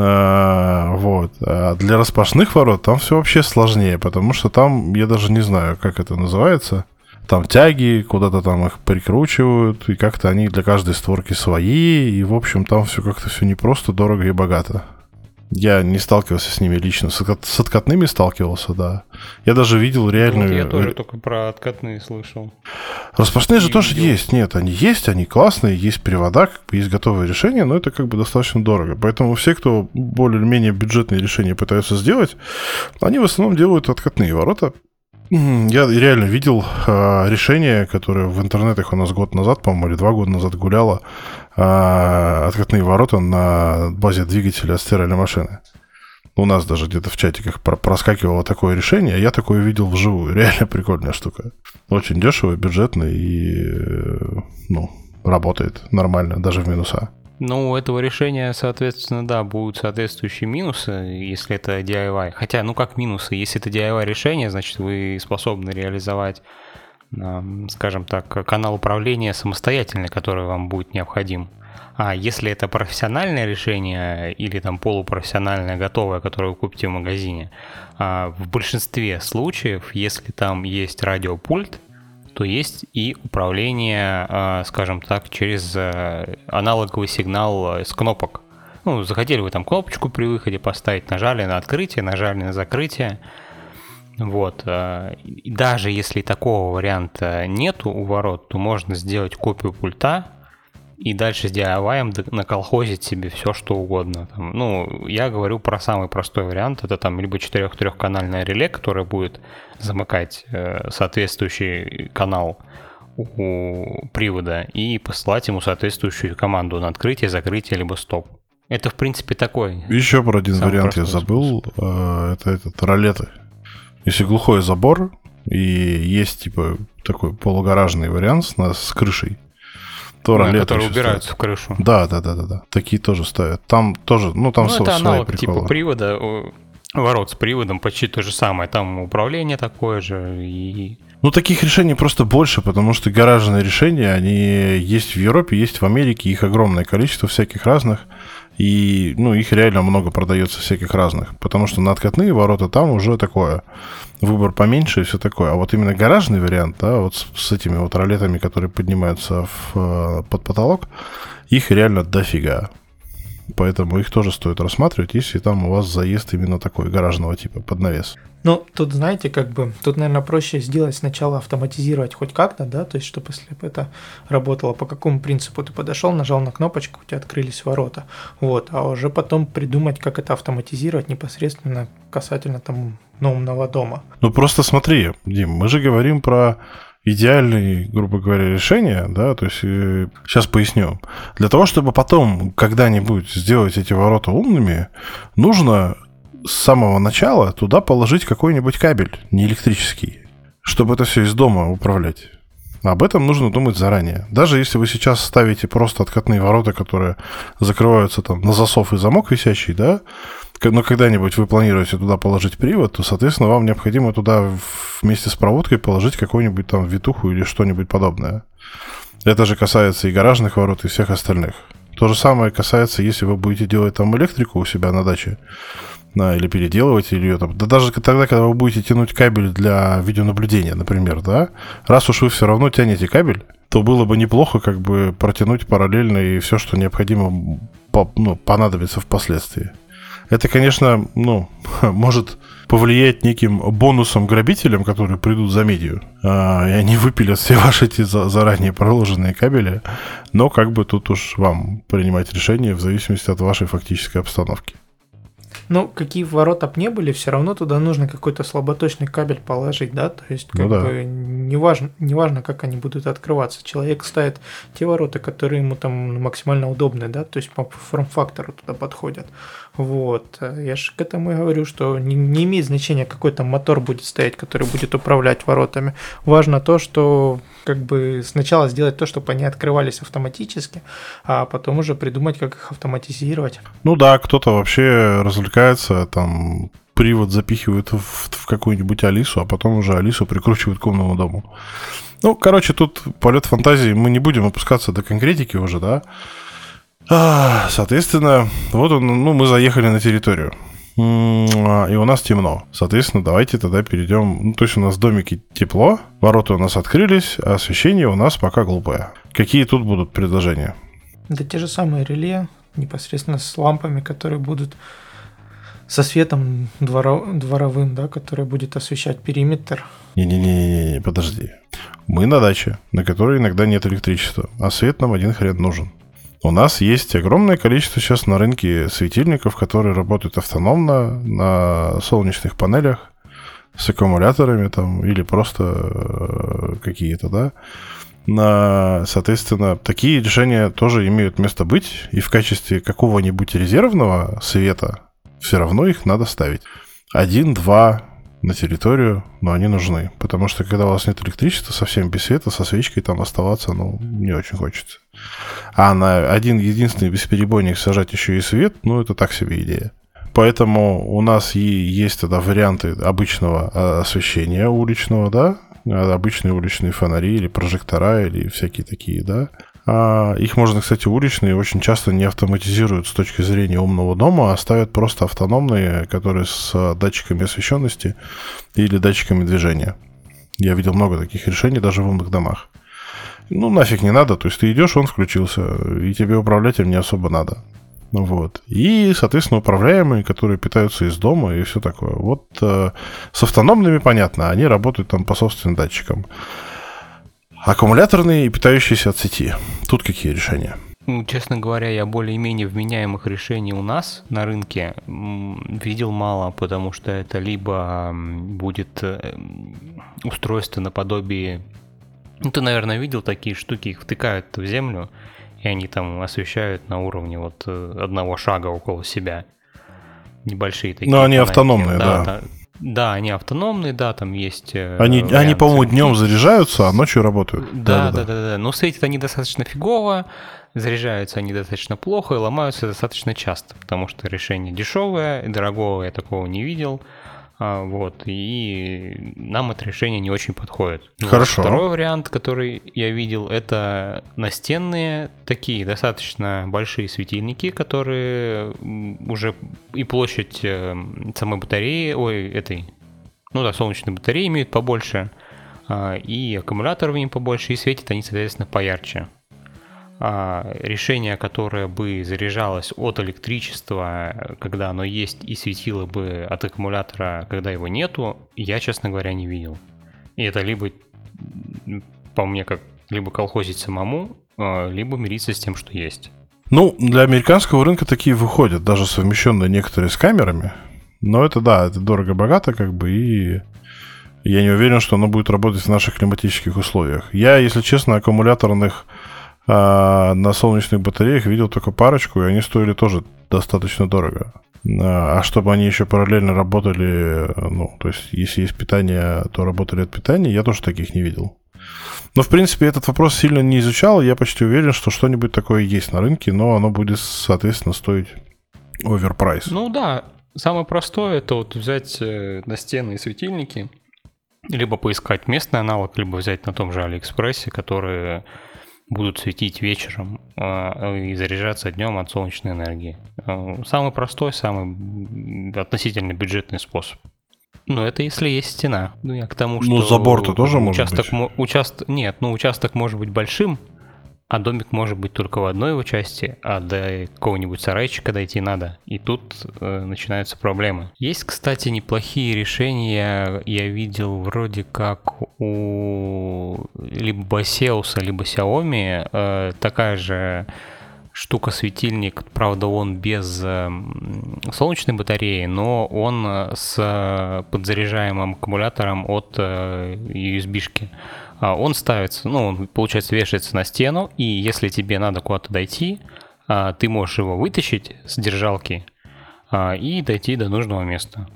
А, вот. А для распашных ворот там все вообще сложнее, потому что там, я даже не знаю, как это называется. Там тяги, куда-то там их прикручивают, и как-то они для каждой створки свои. И, в общем, там все как-то все непросто, дорого и богато. Я не сталкивался с ними лично. С откатными сталкивался, да. Я даже видел реальную... Вот я тоже только про откатные слышал. Распашные же тоже есть. Нет, они есть, они классные, есть привода, как бы есть готовые решения, но это как бы достаточно дорого. Поэтому все, кто более-менее бюджетные решения пытаются сделать, они в основном делают откатные ворота. Я реально видел э, решение, которое в интернетах у нас год назад, по-моему, или два года назад гуляло. Э, откатные ворота на базе двигателя от стиральной машины. У нас даже где-то в чатиках проскакивало такое решение. Я такое видел вживую. Реально прикольная штука. Очень дешево, бюджетно и э, ну, работает нормально, даже в минуса. Ну, у этого решения, соответственно, да, будут соответствующие минусы, если это ди ай вай. Хотя, ну как минусы, если это ди ай вай-решение, значит, вы способны реализовать, скажем так, канал управления самостоятельно, который вам будет необходим. А если это профессиональное решение или там полупрофессиональное, готовое, которое вы купите в магазине, в большинстве случаев, если там есть радиопульт, то есть и управление, скажем так, через аналоговый сигнал с кнопок. Ну, захотели вы там кнопочку при выходе поставить, нажали на открытие, нажали на закрытие. Вот. Даже если такого варианта нету у ворот, то можно сделать копию пульта и дальше с ди ай вай наколхозить себе все, что угодно. Там, ну, я говорю про самый простой вариант. Это там либо четырёх-трёхканальное реле, которое будет замыкать э, соответствующий канал у привода и посылать ему соответствующую команду на открытие, закрытие, либо стоп. Это, в принципе, такой. Еще про один вариант я забыл. Это этот, ролеты. Если глухой забор и есть, типа, такой полугаражный вариант с крышей, Ролеты, которые убираются в крышу. Да, да, да, да, да. Такие тоже ставят. Там тоже, ну там ну, свои приколы. Это аналог типа привода, ворот с приводом почти то же самое. Там управление такое же. И... Ну таких решений просто больше, потому что гаражные решения, они есть в Европе, есть в Америке, их огромное количество всяких разных. И ну, их реально много продается всяких разных. Потому что на откатные ворота там уже такое. Выбор поменьше и все такое. А вот именно гаражный вариант, да, вот с, с этими вот ролетами, которые поднимаются в, под потолок, их реально дофига. Поэтому их тоже стоит рассматривать, если там у вас заезд именно такой, гаражного типа, под навес. Ну, тут, знаете, как бы, тут, наверное, проще сделать сначала автоматизировать хоть как-то, да, то есть, чтобы если бы это работало, по какому принципу ты подошел, нажал на кнопочку, у тебя открылись ворота, вот, а уже потом придумать, как это автоматизировать непосредственно касательно там, ну, умного дома. Ну, просто смотри, Дим, мы же говорим про... идеальные, грубо говоря, решения, да, то есть сейчас поясню. Для того, чтобы потом когда-нибудь сделать эти ворота умными, нужно с самого начала туда положить какой-нибудь кабель, не электрический, чтобы это все из дома управлять. Об этом нужно думать заранее. Даже если вы сейчас ставите просто откатные ворота, которые закрываются там на засов и замок висящий, да, но когда-нибудь вы планируете туда положить привод, то, соответственно, вам необходимо туда вместе с проводкой положить какую-нибудь там витуху или что-нибудь подобное. Это же касается и гаражных ворот, и всех остальных. То же самое касается, если вы будете делать там электрику у себя на даче, да, или переделывать ее там. Да даже тогда, когда вы будете тянуть кабель для видеонаблюдения, например, да, раз уж вы все равно тянете кабель, то было бы неплохо как бы протянуть параллельно и все, что необходимо, ну, понадобится впоследствии. Это, конечно, ну, может повлиять неким бонусом грабителям, которые придут за медью, и они выпилят все ваши эти заранее проложенные кабели, но как бы тут уж вам принимать решение в зависимости от вашей фактической обстановки. Ну, какие ворота б не были, все равно туда нужно какой-то слаботочный кабель положить, да, то есть как ну, да. бы неважно, неважно, как они будут открываться. Человек ставит те ворота, которые ему там максимально удобны, да, то есть по форм-фактору туда подходят. Вот, я же к этому и говорю, что не, не имеет значения, какой там мотор будет стоять, который будет управлять воротами. Важно то, что как бы сначала сделать то, чтобы они открывались автоматически, а потом уже придумать, как их автоматизировать. Ну да, кто-то вообще развлекается, там привод запихивают в, в какую-нибудь Алису, а потом уже Алису прикручивают к умному дому. Ну, короче, тут полет фантазии, мы не будем опускаться до конкретики уже, да. А, соответственно, вот он, ну, мы заехали на территорию. И у нас темно. Соответственно, давайте тогда перейдем. Ну, то есть у нас в домике тепло, ворота у нас открылись, а освещение у нас пока глупое. Какие тут будут предложения? Да те же самые реле, непосредственно с лампами, которые будут со светом дворовым, да, который будет освещать периметр. Не-не-не, подожди. Мы на даче, на которой иногда нет электричества, а свет нам один хрен нужен. У нас есть огромное количество сейчас на рынке светильников, которые работают автономно на солнечных панелях с аккумуляторами там или просто какие-то, да. На, соответственно, такие решения тоже имеют место быть, и в качестве какого-нибудь резервного света все равно их надо ставить. Один, два на территорию, но они нужны. Потому что, когда у вас нет электричества, совсем без света, со свечкой там оставаться, ну, не очень хочется. А на один единственный бесперебойник сажать еще и свет, ну, это так себе идея. Поэтому у нас и есть тогда варианты обычного освещения уличного, да? Обычные уличные фонари или прожектора, или всякие такие, да? А их можно, кстати, уличные очень часто не автоматизируют с точки зрения умного дома, а ставят просто автономные, которые с датчиками освещенности или датчиками движения. Я видел много таких решений даже в умных домах. Ну, нафиг не надо, то есть ты идешь, он включился, и тебе управлять им не особо надо. Вот. И, соответственно, управляемые, которые питаются из дома и все такое. Вот э, с автономными понятно, они работают там по собственным датчикам. Аккумуляторные и питающиеся от сети. Тут какие решения? Ну, честно говоря, я более-менее вменяемых решений у нас на рынке видел мало, потому что это либо будет устройство наподобие... Ну, ты, наверное, видел такие штуки, их втыкают в землю, и они там освещают на уровне вот одного шага около себя. Небольшие такие. Но они фонарики. Автономные, да. да. Да, они автономные, да, там есть... Они, они по-моему, днем заряжаются, а ночью работают. Да, да, да, да, да. Но светят они достаточно фигово, заряжаются они достаточно плохо и ломаются достаточно часто, потому что решение дешевое, дорогого я такого не видел, вот, и нам это решение не очень подходит. Хорошо. Вот второй вариант, который я видел, это настенные такие достаточно большие светильники, которые уже и площадь самой батареи, ой, этой, ну да, солнечной батареи имеют побольше, и аккумуляторов в ней побольше, и светят они, соответственно, поярче. А решение, которое бы заряжалось от электричества, когда оно есть, и светило бы от аккумулятора, когда его нету, я, честно говоря, не видел. И это либо, по мне, как либо колхозить самому, либо мириться с тем, что есть. Ну, для американского рынка такие выходят, даже совмещенные некоторые с камерами. Но это, да, это дорого-богато, как бы, и... Я не уверен, что оно будет работать в наших климатических условиях. Я, если честно, аккумуляторных... А на солнечных батареях видел только парочку, и они стоили тоже достаточно дорого. А чтобы они еще параллельно работали, ну, то есть, если есть питание, то работали от питания, я тоже таких не видел. Но, в принципе, этот вопрос сильно не изучал, я почти уверен, что что-нибудь такое есть на рынке, но оно будет, соответственно, стоить оверпрайс. Ну да, самое простое, это вот взять настенные светильники, либо поискать местный аналог, либо взять на том же Алиэкспрессе, которые... будут светить вечером и заряжаться днем от солнечной энергии. Самый простой, самый относительно бюджетный способ. Ну, это если есть стена. Ну, я к тому, что... Ну, забор-то тоже может быть? Мо- участ... Нет, ну, участок может быть большим, а домик может быть только в одной его части, а до какого-нибудь сарайчика дойти надо. И тут э, начинаются проблемы. Есть, кстати, неплохие решения. Я видел вроде как у либо Seos, либо Xiaomi э, такая же... штука-светильник, правда, он без солнечной батареи, но он с подзаряжаемым аккумулятором от ю эс би-шки. Он ставится, ну, он, получается, вешается на стену, и если тебе надо куда-то дойти, ты можешь его вытащить с держалки и дойти до нужного места.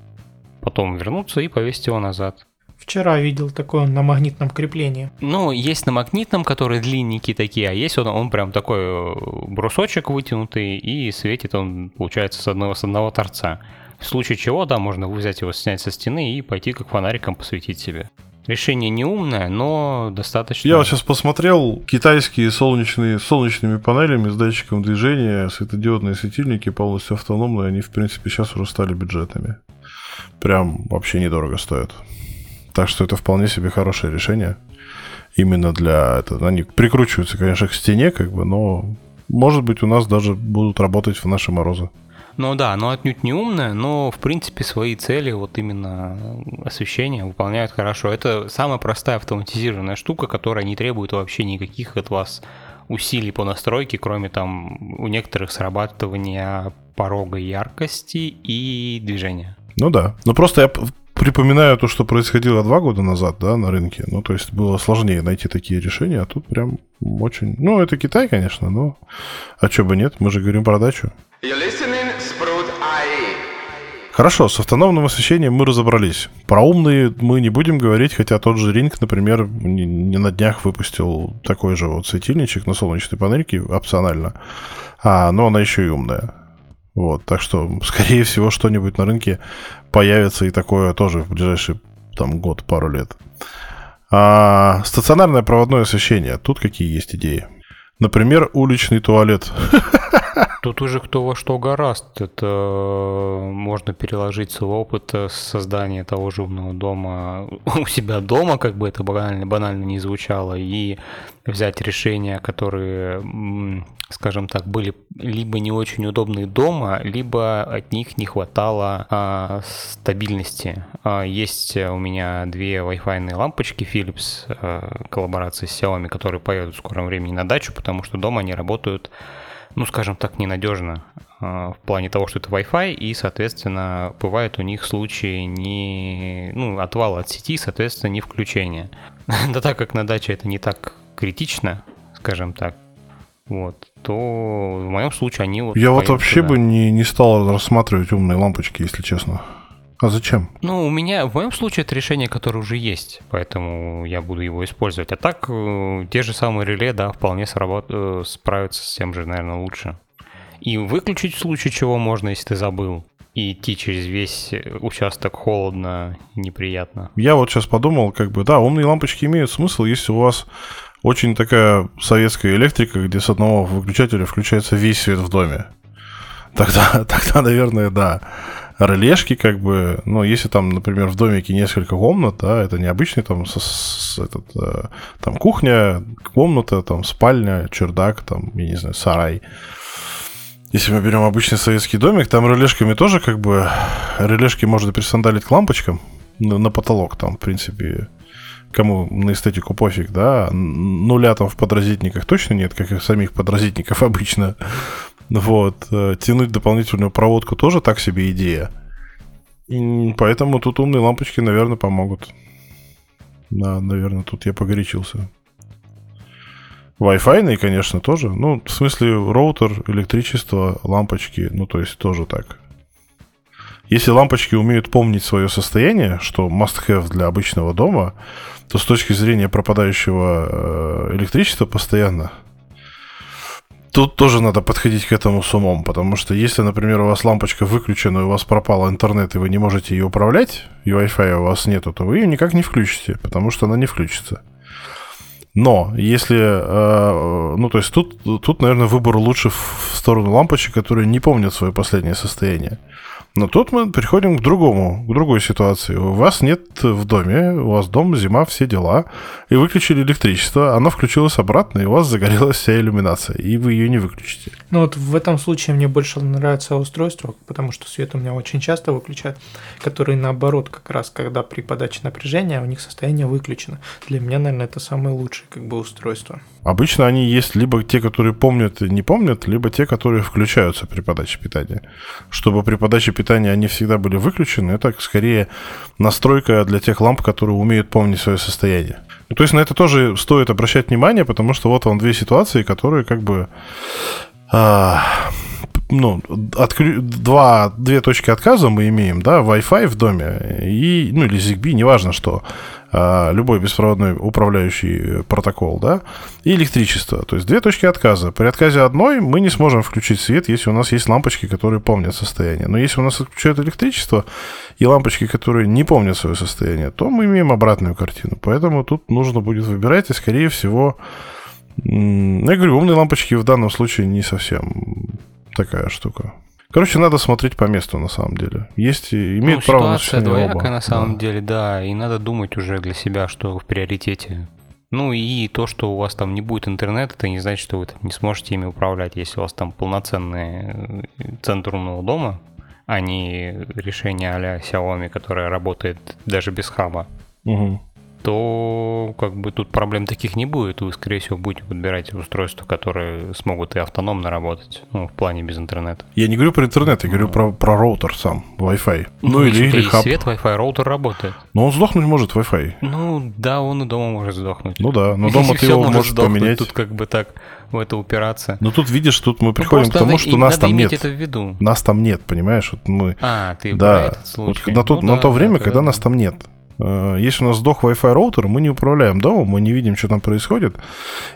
Потом вернуться и повесить его назад. Вчера видел такое на магнитном креплении. Ну, есть на магнитном, которые длинненькие такие, а есть он, он прям такой брусочек вытянутый, и светит он, получается, с одного, с одного торца. В случае чего, да, можно взять его, снять со стены и пойти как фонариком посветить себе. Решение не умное, но достаточно... Я вот сейчас посмотрел, китайские солнечные, с солнечными панелями, с датчиком движения, светодиодные светильники полностью автономные, они, в принципе, сейчас уже стали бюджетными. Прям вообще недорого стоят. Так что это вполне себе хорошее решение. Именно для этого. Они прикручиваются, конечно, к стене, как бы, но, может быть, у нас даже будут работать в наши морозы. Ну да, но отнюдь не умное, но, в принципе, свои цели, вот именно освещение, выполняют хорошо. Это самая простая автоматизированная штука, которая не требует вообще никаких от вас усилий по настройке, кроме там у некоторых срабатывания порога яркости и движения. Ну да, но просто я... Припоминаю то, что происходило два года назад, да, на рынке. Ну, то есть было сложнее найти такие решения, а тут прям очень... Ну, это Китай, конечно, но... А чё бы нет, мы же говорим про дачу. Хорошо, с автономным освещением мы разобрались. Про умные мы не будем говорить, хотя тот же Ring, например, не на днях выпустил такой же вот светильничек на солнечной панельке, опционально. А, но она еще и умная. Вот, так что, скорее всего, что-нибудь на рынке появится и такое тоже в ближайший там год, пару лет. А, стационарное проводное освещение. Тут какие есть идеи? Например, уличный туалет. Тут уже кто во что горазд. Это можно переложить свой опыт создания того же умного дома у себя дома, как бы это банально, банально не звучало, и взять решения, которые, скажем так, были либо не очень удобны дома, либо от них не хватало а, стабильности. А, есть у меня две Wi-Fi лампочки Philips а, коллаборации с Xiaomi, которые поедут в скором времени на дачу, потому что дома они работают, ну, скажем так, ненадежно в плане того, что это Wi-Fi, и, соответственно, бывают у них случаи не, ну, отвала от сети, соответственно, не включения. Да так как на даче это не так критично, скажем так, вот, то в моем случае они вот... Я вот вообще бы не, не стал рассматривать умные лампочки, если честно. А зачем? Ну, у меня, в моем случае, это решение, которое уже есть, поэтому я буду его использовать. А так, те же самые реле, да, вполне сработ... справятся с тем же, наверное, лучше. И выключить в случае чего можно, если ты забыл. И идти через весь участок холодно, неприятно. Я вот сейчас подумал, как бы, да, умные лампочки имеют смысл, если у вас очень такая советская электрика, где с одного выключателя включается весь свет в доме. Тогда, тогда, наверное, да. Релешки, как бы, ну, если там, например, в домике несколько комнат, да, это необычный там, с, с, этот, э, там кухня, комната, там спальня, чердак, там, я не знаю, сарай. Если мы берем обычный советский домик, там релешками тоже, как бы, релешки можно присандалить к лампочкам на, на потолок, там, в принципе, кому на эстетику пофиг, да, нуля там в подрозетниках точно нет, как и самих подрозетников обычно. Вот, тянуть дополнительную проводку тоже так себе идея. И поэтому тут умные лампочки, наверное, помогут. Да, наверное, тут я погорячился. Wi-Fi, конечно, тоже. Ну, в смысле, роутер, электричество, лампочки, ну, то есть тоже так. Если лампочки умеют помнить свое состояние, что must-have для обычного дома, то с точки зрения пропадающего электричества постоянно... Тут тоже надо подходить к этому с умом, потому что если, например, у вас лампочка выключена, и у вас пропал интернет, и вы не можете ее управлять, и Wi-Fi у вас нету, то вы ее никак не включите, потому что она не включится. Но если, ну то есть тут, тут, наверное, выбор лучше в сторону лампочек, которые не помнят свое последнее состояние. Но тут мы переходим к другому, к другой ситуации. У вас нет в доме, у вас дом, зима, все дела, и выключили электричество, оно включилось обратно, и у вас загорелась вся иллюминация, и вы ее не выключите. Ну вот в этом случае мне больше нравится устройство, потому что свет у меня очень часто выключают, которые наоборот, как раз когда при подаче напряжения у них состояние выключено. Для меня, наверное, это самое лучшее как бы устройство. Обычно они есть либо те, которые помнят и не помнят, либо те, которые включаются при подаче питания. Чтобы при подаче питания они всегда были выключены, это скорее настройка для тех ламп, которые умеют помнить свое состояние. То есть на это тоже стоит обращать внимание, потому что вот вам две ситуации, которые как бы... А... Ну, отклю... Два, две точки отказа мы имеем, да, Wi-Fi в доме и, ну, или ZigBee, неважно что, любой беспроводной управляющий протокол, да, и электричество. То есть две точки отказа. При отказе одной мы не сможем включить свет, если у нас есть лампочки, которые помнят состояние. Но если у нас отключают электричество и лампочки, которые не помнят свое состояние, то мы имеем обратную картину. Поэтому тут нужно будет выбирать, и, скорее всего, я говорю, умные лампочки в данном случае не совсем... такая штука. Короче, надо смотреть по месту, на самом деле. Есть, имеют ну, право на ситуация двоякая, оба. на самом да. деле, да. И надо думать уже для себя, что в приоритете. Ну и то, что у вас там не будет интернета, это не значит, что вы там не сможете ими управлять. Если у вас там полноценный центр умного дома, а не решение а-ля Xiaomi, которое работает даже без хаба, угу. то как бы тут проблем таких не будет. Вы, скорее всего, будете подбирать устройства, которые смогут и автономно работать, ну, в плане без интернета. Я не говорю про интернет, я говорю ну. про, про роутер сам, Wi-Fi. Ну, ну или, или хаб. Свет, Wi-Fi, роутер работает. Но он сдохнуть может, Wi-Fi. Ну да, он и дома может сдохнуть. Ну да, но дома ты его можешь поменять. Тут как бы так в это упираться. Но тут, видишь, тут мы приходим ну, к тому, что и, нас там нет. Нас там нет, понимаешь? Вот мы... А, ты да. этот случай. Вот, на тот, ну, на да, то время, да, когда да. нас там нет. Если у нас сдох Wi-Fi роутер, мы не управляем домом, мы не видим, что там происходит.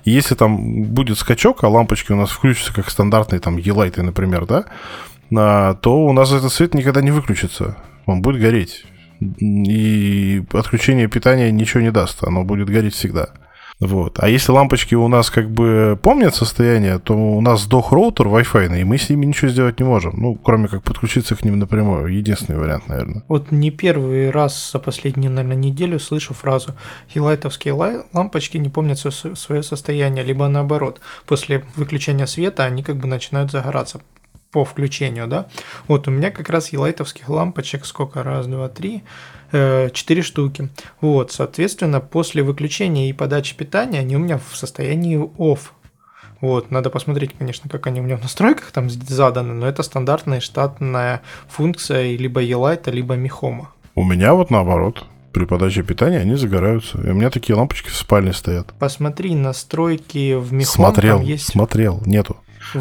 Если там будет скачок, а лампочки у нас включатся, как стандартные там Yeelight, например, да, то у нас этот свет никогда не выключится. Он будет гореть. И отключение питания ничего не даст. Оно будет гореть всегда. Вот. А если лампочки у нас как бы помнят состояние, то у нас сдох роутер Wi-Fi, и мы с ними ничего сделать не можем. Ну, кроме как подключиться к ним напрямую. Единственный вариант, наверное. Вот не первый раз за последнюю, наверное, неделю слышу фразу: «Елайтовские лампочки не помнят свое состояние», либо наоборот. После выключения света они как бы начинают загораться по включению, да. Вот у меня как раз елайтовских лампочек сколько? Раз, два, три... четыре штуки. Вот, соответственно, после выключения и подачи питания они у меня в состоянии off. Вот, надо посмотреть, конечно, как они у меня в настройках там заданы, но это стандартная штатная функция либо Yeelight, либо Mi Home. У меня вот наоборот. При подаче питания они загораются. И у меня такие лампочки в спальне стоят. Посмотри, настройки в Mi Home. Смотрел, там есть... смотрел, нету.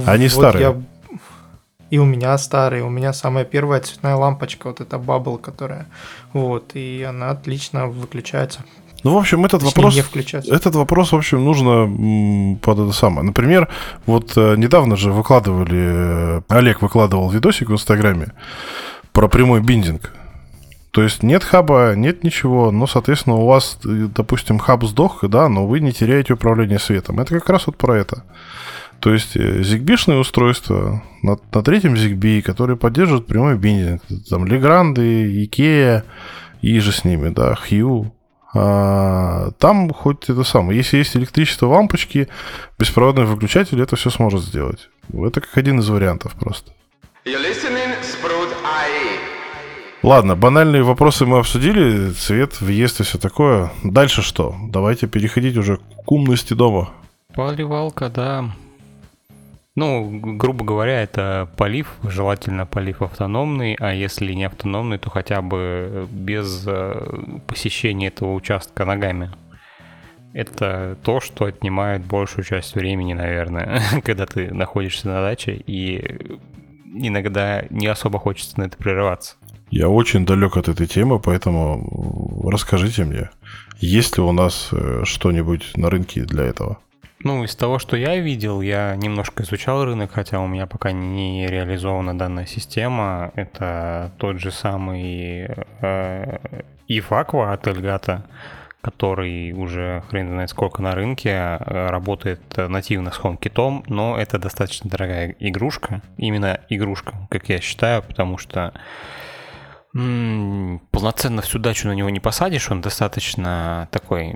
Они вот старые. Я... И у меня старые, у меня самая первая цветная лампочка, вот эта бабл, которая, вот, и она отлично выключается. Ну, в общем, этот вопрос, этот вопрос, в общем, нужно под это самое. Например, вот недавно же выкладывали, Олег выкладывал видосик в Инстаграме про прямой биндинг. То есть нет хаба, нет ничего, но, соответственно, у вас, допустим, хаб сдох, да, но вы не теряете управление светом. Это как раз вот про это. То есть ZigBee-шные устройства на, на третьем ZigBee, которые поддерживают прямой биндинг. Там Легранды, Икея и же с ними, да, Хью. А, там хоть это самое. Если есть электричество, лампочки, беспроводный выключатель это все сможет сделать. Это как один из вариантов просто. Ладно, банальные вопросы мы обсудили, цвет, въезд и все такое. Дальше что? Давайте переходить уже к умности дома. Поливалка, да. Ну, грубо говоря, это полив, желательно полив автономный, а если не автономный, то хотя бы без посещения этого участка ногами. Это то, что отнимает большую часть времени, наверное, когда ты находишься на даче, и иногда не особо хочется на это прерываться. Я очень далек от этой темы, поэтому расскажите мне, есть ли у нас что-нибудь на рынке для этого? Ну, из того, что я видел, я немножко изучал рынок, хотя у меня пока не реализована данная система. Это тот же самый э, Eve Aqua от Elgato, который уже хрен знает сколько на рынке, работает нативно с HomeKit, но это достаточно дорогая игрушка, именно игрушка, как я считаю, потому что м-м, полноценно всю дачу на него не посадишь, он достаточно такой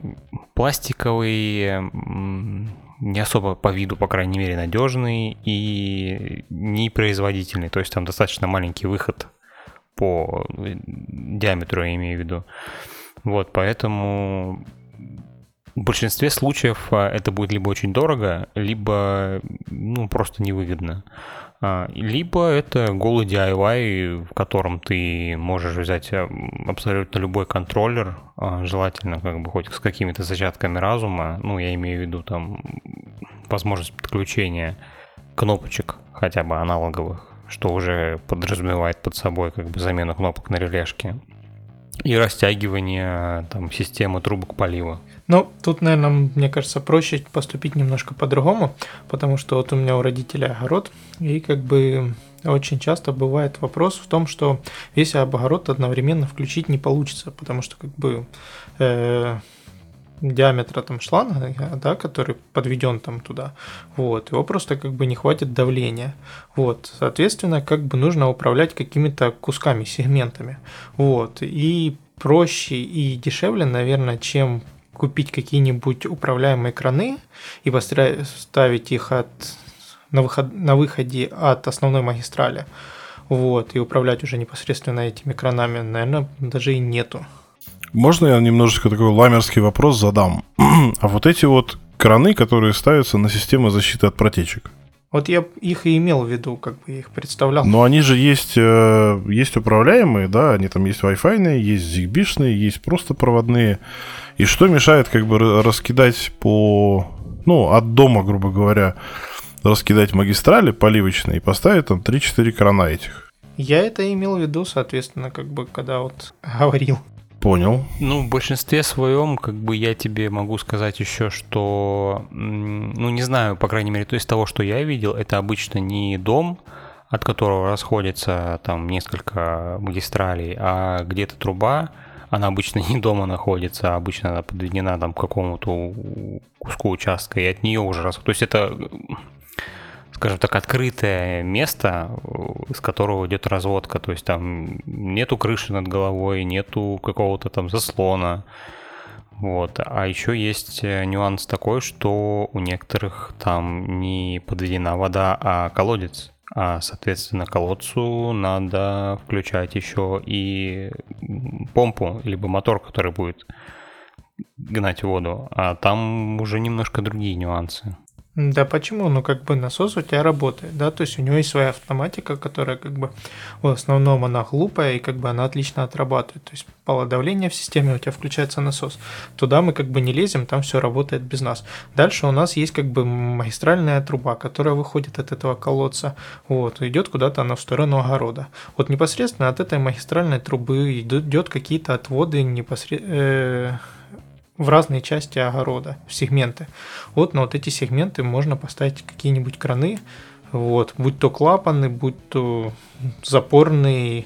пластиковый, м-м, не особо по виду, по крайней мере, надежный и непроизводительный, то есть там достаточно маленький выход по диаметру, я имею в виду. Вот, поэтому в большинстве случаев это будет либо очень дорого, либо ну, просто невыгодно. Либо это голый ди ай вай, в котором ты можешь взять абсолютно любой контроллер, желательно как бы хоть с какими-то зачатками разума, ну я имею в виду там возможность подключения кнопочек хотя бы аналоговых, что уже подразумевает под собой как бы замену кнопок на релешке. И растягивание там, системы трубок полива. Ну, тут, наверное, мне кажется, проще поступить немножко по-другому, потому что вот у меня у родителей огород, и как бы очень часто бывает вопрос в том, что весь огород одновременно включить не получится, потому что как бы э, диаметра там шланга, да, который подведен там туда, вот, его просто как бы не хватит давления, вот, соответственно, как бы нужно управлять какими-то кусками, сегментами, вот, и проще и дешевле, наверное, чем купить какие-нибудь управляемые краны и поставить их от, на, выход, на выходе от основной магистрали, вот, и управлять уже непосредственно этими кранами, наверное, даже и нету. Можно я немножечко такой ламерский вопрос задам? А вот эти вот краны, которые ставятся на систему защиты от протечек? Вот я их и имел в виду, как бы я их представлял. Но они же есть, есть управляемые, да, они там есть Wi-Fi, есть ZigBee, есть просто проводные. И что мешает как бы раскидать по, ну, от дома, грубо говоря, раскидать магистрали поливочные и поставить там три-четыре крана этих? Я это имел в виду, соответственно, как бы когда вот говорил. Понял. Ну, в большинстве своем, как бы я тебе могу сказать еще, что, ну, не знаю, по крайней мере, то из того, что я видел, это обычно не дом, от которого расходятся там несколько магистралей, а где-то труба, она обычно не дома находится, а обычно она подведена там к какому-то куску участка, и от нее уже расходятся. То есть это, скажем так, открытое место, с которого идет разводка, то есть там нету крыши над головой, нету какого-то там заслона, вот, а еще есть нюанс такой, что у некоторых там не подведена вода, а колодец, а, соответственно, колодцу надо включать еще и помпу, либо мотор, который будет гнать воду, а там уже немножко другие нюансы. Да почему? Ну, как бы насос у тебя работает, да, то есть у него есть своя автоматика, которая как бы в основном она глупая и как бы она отлично отрабатывает, то есть пало давление в системе, у тебя включается насос, туда мы как бы не лезем, там все работает без нас. Дальше у нас есть как бы магистральная труба, которая выходит от этого колодца, вот, идет куда-то она в сторону огорода. Вот непосредственно от этой магистральной трубы идет какие-то отводы непосредственно... в разные части огорода, в сегменты. Вот на вот эти сегменты можно поставить какие-нибудь краны, вот, будь то клапаны, будь то запорные,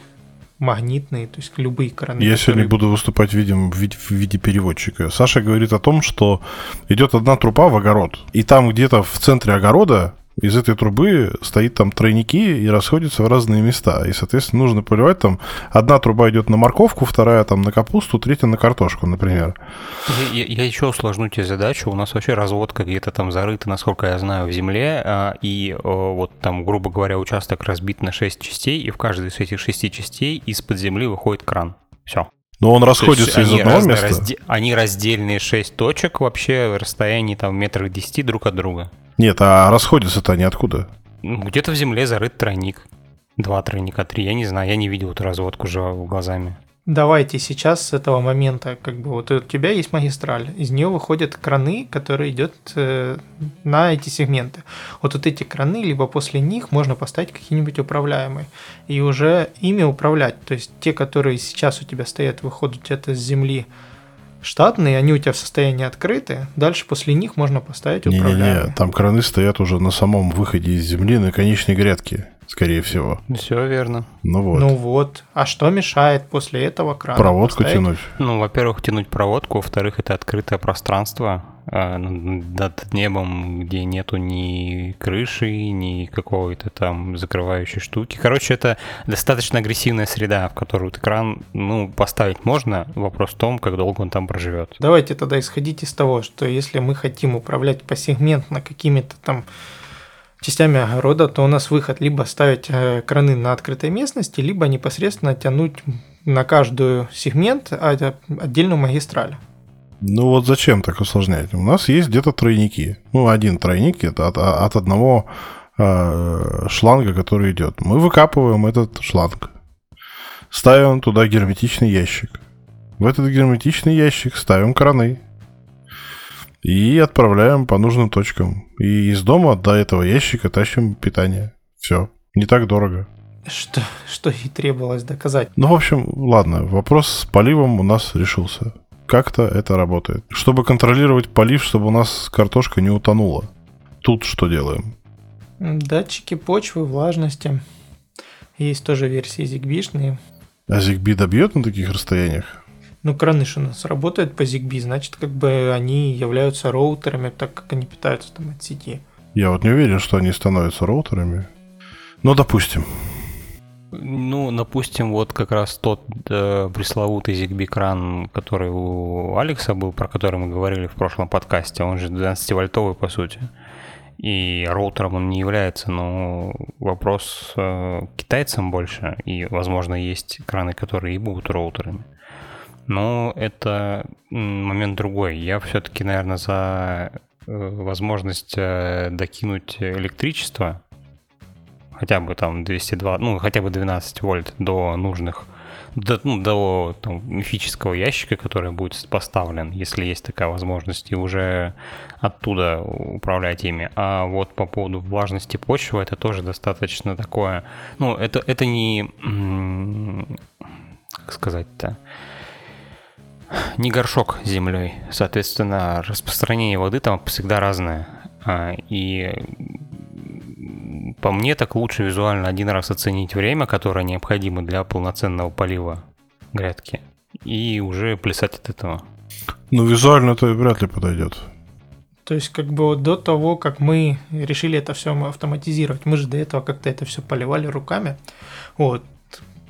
магнитные, то есть любые краны. Я которые... сегодня буду выступать, видим, в виде переводчика. Саша говорит о том, что идет одна труба в огород, и там где-то в центре огорода из этой трубы стоит там тройники и расходятся в разные места. И, соответственно, нужно поливать там. Одна труба идет на морковку, вторая там на капусту, третья на картошку, например. Я, я еще усложню тебе задачу. У нас вообще разводка где-то там зарыта, насколько я знаю, в земле. И вот там, грубо говоря, участок разбит на шесть частей. И в каждой из этих шести частей из-под земли выходит кран. Все. Но он расходится из одного места. Разде... Они раздельные шесть точек вообще в расстоянии там метрах десяти друг от друга. Нет, а расходятся-то они откуда? Где-то в земле зарыт тройник. Два тройника, три, я не знаю, я не видел эту разводку живого глазами. Давайте сейчас с этого момента, как бы вот у тебя есть магистраль, из нее выходят краны, которые идут э, на эти сегменты. Вот, вот эти краны, либо после них можно поставить какие-нибудь управляемые и уже ими управлять. То есть те, которые сейчас у тебя стоят, выходят где-то с земли штатные, они у тебя в состоянии открыты, дальше после них можно поставить управляемые. Не-не-не, там краны стоят уже на самом выходе из земли на конечной грядке. скорее всего. Все верно. Ну вот. Ну вот. А что мешает после этого кран проводку поставить? Тянуть? Ну, во-первых, тянуть проводку, во-вторых, это открытое пространство над небом, где нету ни крыши, ни какой-то там закрывающей штуки. Короче, это достаточно агрессивная среда, в которую экран, ну, поставить можно. Вопрос в том, как долго он там проживет. Давайте тогда исходить из того, что если мы хотим управлять посегментно какими-то там частями огорода, то у нас выход либо ставить краны на открытой местности, либо непосредственно тянуть на каждую сегмент отдельную магистраль. Ну вот зачем так усложнять? У нас есть где-то тройники. Ну, один тройник это от, от одного э, шланга, который идет. Мы выкапываем этот шланг, ставим туда герметичный ящик. В этот герметичный ящик ставим краны и отправляем по нужным точкам. И из дома до этого ящика тащим питание. Все, не так дорого. Что, что и требовалось доказать. Ну, в общем, ладно, вопрос с поливом у нас решился. Как-то это работает. Чтобы контролировать полив, чтобы у нас картошка не утонула. Тут что делаем? Датчики почвы, влажности. Есть тоже версии ZigBee-шные. А ZigBee добьет на таких расстояниях? Ну, краны же у нас работают по ZigBee, значит, как бы они являются роутерами, так как они питаются там от сети. Я вот не уверен, что они становятся роутерами. Но допустим. Ну, допустим, вот как раз тот э, пресловутый ZigBee-кран, который у Алекса был, про который мы говорили в прошлом подкасте, он же двенадцативольтовый, по сути, и роутером он не является, но вопрос э, китайцам больше, и, возможно, есть краны, которые и будут роутерами. Но это момент другой. Я все-таки, наверное, за э, возможность э, докинуть электричество, хотя бы там двести два, ну, хотя бы двенадцать вольт до нужных, до, ну, до там, мифического ящика, который будет поставлен, если есть такая возможность, и уже оттуда управлять ими. А вот по поводу влажности почвы, это тоже достаточно такое, ну, это, это не, как сказать-то, не горшок с землей. Соответственно, распространение воды там всегда разное. И по мне, так лучше визуально один раз оценить время, которое необходимо для полноценного полива грядки, и уже плясать от этого. Ну, визуально это вряд ли подойдет. То есть, как бы вот до того, как мы решили это все автоматизировать, мы же до этого как-то это все поливали руками. Вот.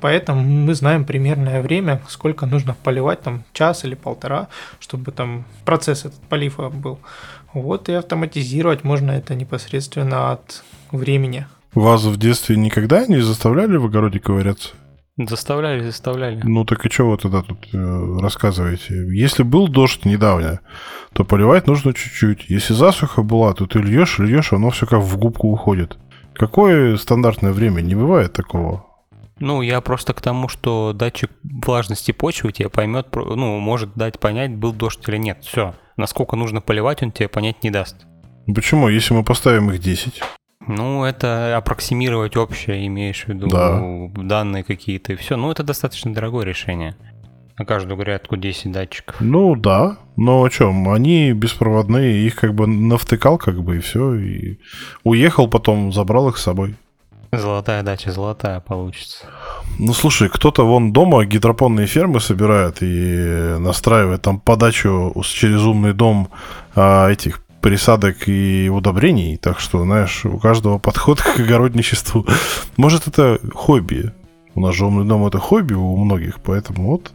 Поэтому мы знаем примерное время, сколько нужно поливать, там, час или полтора, чтобы там процесс этот полива был. Вот, и автоматизировать можно это непосредственно от времени. Вас в детстве никогда не заставляли в огороде ковыряться? Заставляли, заставляли. Ну так и что вы тогда тут э, рассказываете? Если был дождь недавно, то поливать нужно чуть-чуть. Если засуха была, то ты льешь, льешь, оно все как в губку уходит. Какое стандартное время? Не бывает такого. Ну, я просто к тому, что датчик влажности почвы тебе поймет, ну, может дать понять, был дождь или нет. Все. Насколько нужно поливать, он тебе понять не даст. Почему? Если мы поставим их десять. Ну, это аппроксимировать общее, имеешь в виду, да, данные какие-то и все. Ну, это достаточно дорогое решение. На каждую грядку десять датчиков. Ну, да. Но о чем? Они беспроводные, их как бы навтыкал, как бы, и все. И уехал потом, забрал их с собой. Золотая дача, золотая получится. Ну, слушай, кто-то вон дома гидропонные фермы собирает и настраивает там подачу через умный дом а, этих присадок и удобрений. Так что, знаешь, у каждого подход к огородничеству. Может, это хобби. У нас же умный дом — это хобби у многих, поэтому вот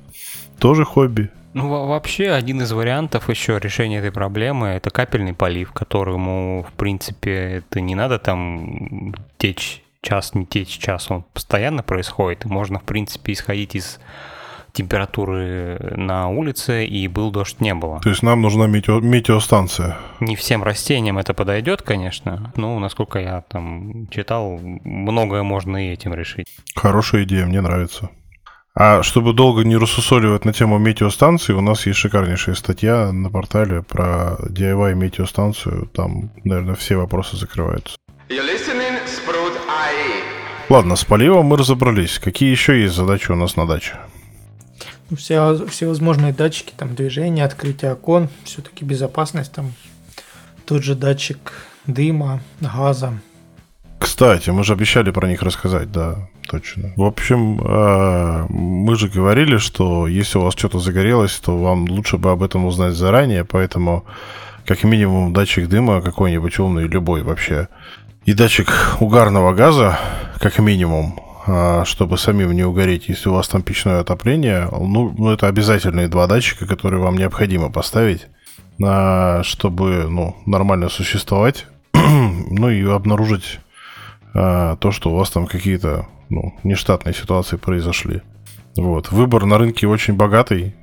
тоже хобби. Ну, вообще, один из вариантов еще решения этой проблемы — это капельный полив, которому, в принципе, это не надо там течь час, не течь час, он постоянно происходит. Можно, в принципе, исходить из температуры на улице, и был дождь, не было. То есть нам нужна метео- метеостанция. Не всем растениям это подойдет, конечно, но, насколько я там читал, многое можно и этим решить. Хорошая идея, мне нравится. А чтобы долго не рассусоливать на тему метеостанции, у нас есть шикарнейшая статья на портале про ди ай вай метеостанцию. Там, наверное, все вопросы закрываются. You're listening, Sprut.ai. Ладно, с поливом мы разобрались. Какие еще есть задачи у нас на даче? Все, всевозможные датчики, там, движение, открытие окон, все-таки безопасность, там, тот же датчик дыма, газа. Кстати, мы же обещали про них рассказать, да, точно. В общем, мы же говорили, что если у вас что-то загорелось, то вам лучше бы об этом узнать заранее, поэтому как минимум датчик дыма какой-нибудь умный, любой вообще, и датчик угарного газа, как минимум, чтобы самим не угореть, если у вас там печное отопление, ну, это обязательные два датчика, которые вам необходимо поставить, чтобы, ну, нормально существовать, ну, и обнаружить а, то, что у вас там какие-то, ну, нештатные ситуации произошли. Вот. Выбор на рынке очень богатый,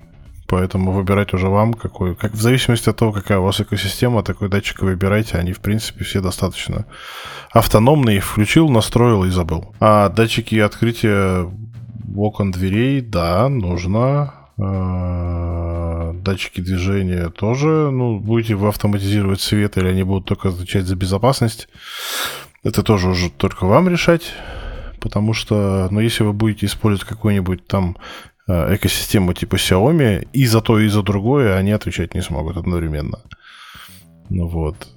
поэтому выбирать уже вам, какой, как, в зависимости от того, какая у вас экосистема, такой датчик выбирайте. Они, в принципе, все достаточно автономные. Включил, настроил и забыл. А датчики открытия окон, дверей, да, нужно. А, датчики движения тоже. Ну, будете вы автоматизировать свет или они будут только отвечать за безопасность, это тоже уже только вам решать. Потому что, ну, если вы будете использовать какую-нибудь там экосистему типа Xiaomi, и за то, и за другое они отвечать не смогут одновременно. Ну вот.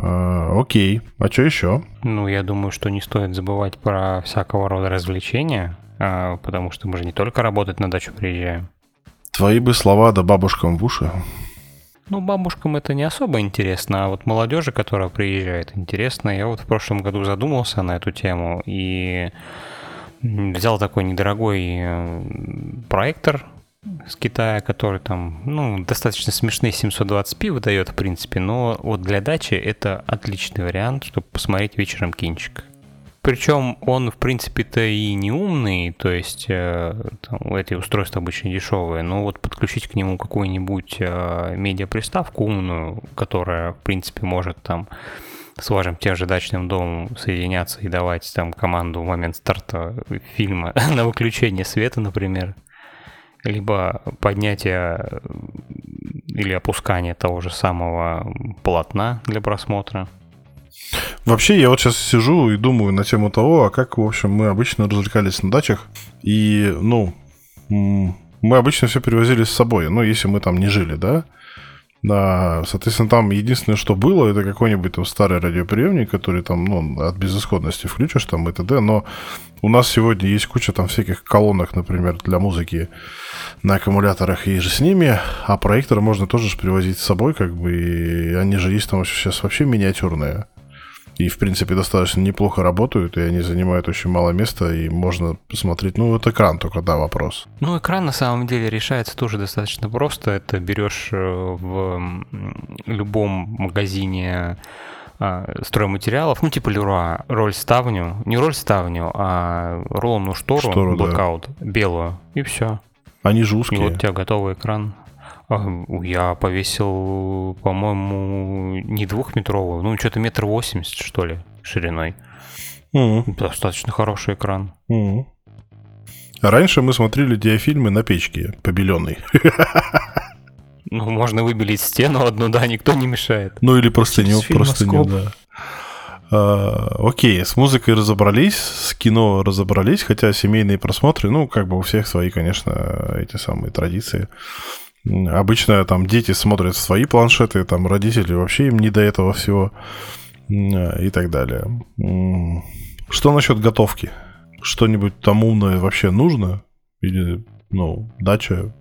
А, окей. А что еще? Ну, я думаю, что не стоит забывать про всякого рода развлечения, а, потому что мы же не только работать на дачу приезжаем. Твои бы слова да бабушкам в уши. Ну, бабушкам это не особо интересно, а вот молодежи, которая приезжает, интересно. Я вот в прошлом году задумался на эту тему и взял такой недорогой проектор с Китая, который там, ну, достаточно смешные семьсот двадцать пи выдает, в принципе, но вот для дачи это отличный вариант, чтобы посмотреть вечером кинчик. Причем он, в принципе-то, и не умный, то есть там, эти устройства обычно дешевые, но вот подключить к нему какую-нибудь медиаприставку умную, которая, в принципе, может там с вашим тем же дачным домом соединяться и давать там команду в момент старта фильма на выключение света, например, либо поднятие или опускание того же самого полотна для просмотра. Вообще, я вот сейчас сижу и думаю на тему того, а как, в общем, мы обычно развлекались на дачах, и, ну, мы обычно все перевозили с собой, ну, если мы там не жили, да? Да, соответственно, там единственное, что было, это какой-нибудь там старый радиоприемник, который там, ну, от безысходности включишь там и т.д. Но у нас сегодня есть куча там всяких колонок, например, для музыки на аккумуляторах и же с ними. А проектор можно тоже же привозить с собой, как бы, и они же есть там сейчас вообще миниатюрные. И, в принципе, достаточно неплохо работают, и они занимают очень мало места, и можно посмотреть, ну, вот экран только, да, вопрос. Ну, экран, на самом деле, решается тоже достаточно просто. Это берешь в любом магазине стройматериалов, ну, типа Леруа, роль ставню, не роль ставню, а рулонную штору, штору блокаут, да, белую, и все. Они же узкие. И вот у тебя готовый экран. Я повесил, по-моему, не двухметровую, ну, что-то метр восемьдесят, что ли, шириной. Mm-hmm. Достаточно хороший экран. Mm-hmm. Раньше мы смотрели диафильмы на печке, побеленной. Ну, можно выбелить стену одну, да, никто не мешает. Ну, или простыню, простыню, да. Окей, с музыкой разобрались, с кино разобрались, хотя семейные просмотры, ну, как бы у всех свои, конечно, эти самые традиции. Обычно там дети смотрят свои планшеты, там родители вообще им не до этого всего и так далее. Что насчет готовки? Что-нибудь там умное вообще нужно? Или, ну, дача,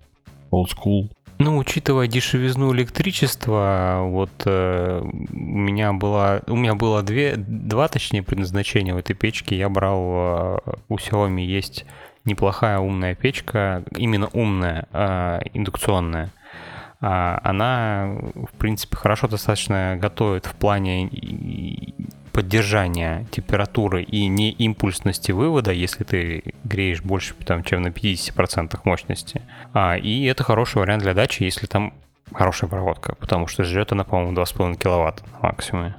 old school? Ну, учитывая дешевизну электричества, вот э, у меня была, у меня было две, два, точнее, предназначения в этой печке. Я брал, э, у Xiaomi есть неплохая умная печка, именно умная, э, индукционная. Э, она, в принципе, хорошо достаточно готовит в плане поддержания температуры и не импульсности вывода, если ты греешь больше, там, чем на пятьдесят процентов мощности. А, и это хороший вариант для дачи, если там хорошая проводка, потому что жрет она, по-моему, два с половиной киловатта максимум.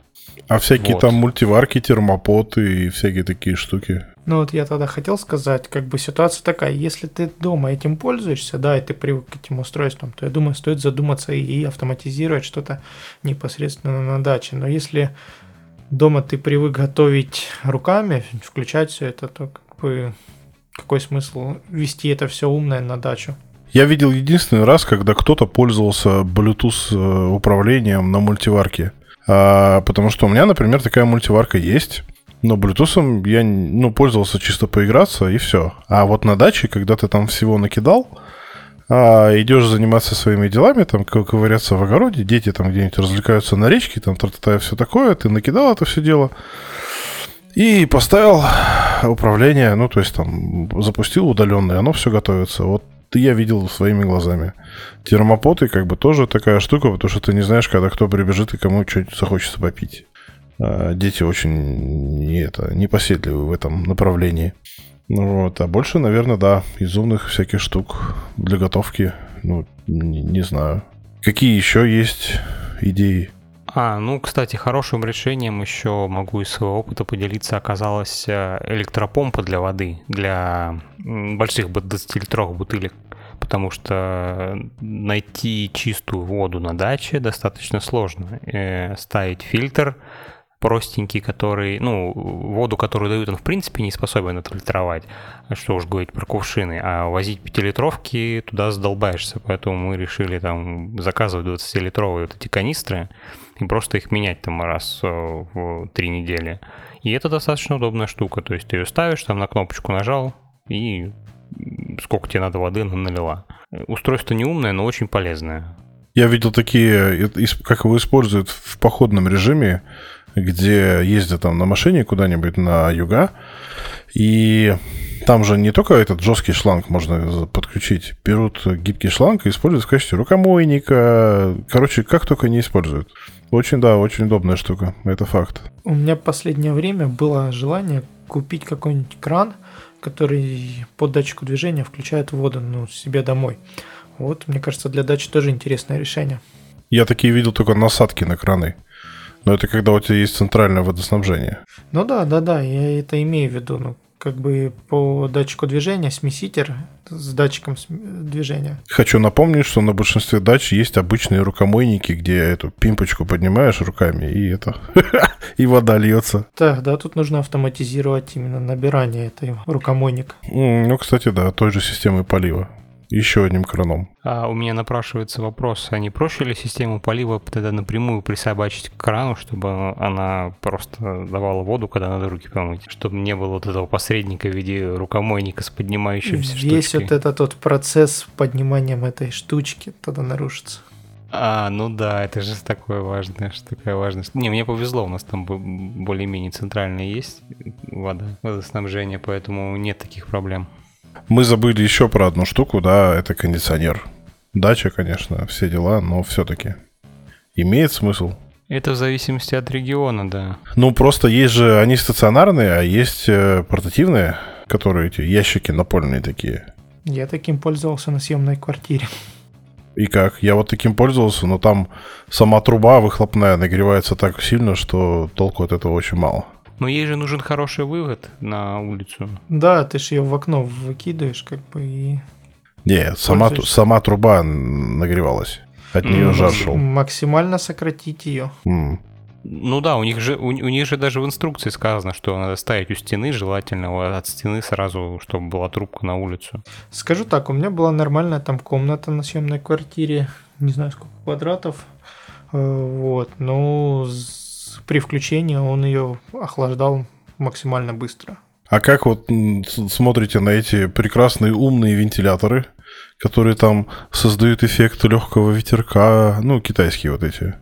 А всякие вот там мультиварки, термопоты и всякие такие штуки. Ну вот я тогда хотел сказать, как бы ситуация такая, если ты дома этим пользуешься, да, и ты привык к этим устройствам, то я думаю, стоит задуматься и автоматизировать что-то непосредственно на даче. Но если дома ты привык готовить руками, включать все это, то как бы какой смысл вести это все умное на дачу? Я видел единственный раз, когда кто-то пользовался Bluetooth управлением на мультиварке, а, потому что у меня, например, такая мультиварка есть, Но Bluetooth я, ну, пользовался чисто поиграться, и все. А вот на даче, когда ты там всего накидал, а идешь заниматься своими делами, там ковыряться в огороде, дети там где-нибудь развлекаются на речке, там тра-та-та и все такое, ты накидал это все дело и поставил управление, ну, то есть там запустил удаленное, оно все готовится. Вот я видел своими глазами. Термопоты как бы тоже такая штука, потому что ты не знаешь, когда кто прибежит и кому что-нибудь захочется попить. Дети очень не, это, непоседливы в этом направлении. Вот. А больше, наверное, да, из умных всяких штук для готовки. Ну, не, не знаю. Какие еще есть идеи? А, ну, кстати, хорошим решением еще могу из своего опыта поделиться. Оказалась электропомпа для воды, для больших двадцатилитровых бутылек. Потому что найти чистую воду на даче достаточно сложно. Э, ставить фильтр простенький, который, ну, воду, которую дают, он в принципе не способен отфильтровать, что уж говорить про кувшины, а возить пятилитровки туда задолбаешься, поэтому мы решили там заказывать двадцатилитровые вот эти канистры и просто их менять там раз в три недели. И это достаточно удобная штука, то есть ты ее ставишь, там на кнопочку нажал и сколько тебе надо воды налила. Устройство не умное, но очень полезное. Я видел такие, как его используют в походном режиме, где ездят там на машине куда-нибудь на юга, и там же не только этот жесткий шланг можно подключить, берут гибкий шланг и используют в качестве рукомойника, короче, как только не используют. Очень, да, очень удобная штука, это факт. У меня в последнее время было желание купить какой-нибудь кран, который под датчику движения включает воду, ну, себе домой. Вот, мне кажется, для дачи тоже интересное решение. Я такие видел только насадки на краны. Но это когда у тебя есть центральное водоснабжение. Ну да, да, да, я это имею в виду. Ну, как бы по датчику движения смеситель с датчиком движения. Хочу напомнить, что на большинстве дач есть обычные рукомойники, где эту пимпочку поднимаешь руками, и это и вода льется. Так, да, тут нужно автоматизировать именно набирание этого рукомойника. Ну, кстати, да, той же системой полива. Еще одним краном. А у меня напрашивается вопрос, а не проще ли систему полива тогда напрямую присобачить к крану, чтобы она просто давала воду, когда надо руки помыть? Чтобы не было вот этого посредника в виде рукомойника с поднимающимся штучкой. Весь вот этот вот процесс с подниманием этой штучки тогда нарушится. А, ну да, это же такое важное, такая важная штука. Не, мне повезло, у нас там более-менее центральная есть вода, водоснабжение, поэтому нет таких проблем. Мы забыли еще про одну штуку, да, это кондиционер. Дача, конечно, все дела, но все-таки имеет смысл. Это в зависимости от региона, да. Ну, просто есть же, они стационарные, а есть портативные, которые эти ящики напольные такие. Я таким пользовался на съемной квартире. И как? Я вот таким пользовался, но там сама труба выхлопная нагревается так сильно, что толку от этого очень мало. Но ей же нужен хороший выход на улицу. Да, ты же ее в окно выкидываешь, как бы, и... Не, сама, сама труба нагревалась. От mm-hmm. нее жар шел. Максимально сократить ее. Mm. Ну да, у них же у, у них же даже в инструкции сказано, что надо ставить у стены, желательно от стены сразу, чтобы была трубка на улицу. Скажу так, у меня была нормальная там комната на съемной квартире, не знаю сколько квадратов, вот, но... При включении он ее охлаждал максимально быстро. А как вот смотрите на эти прекрасные умные вентиляторы, которые там создают эффект легкого ветерка, ну, китайские вот эти.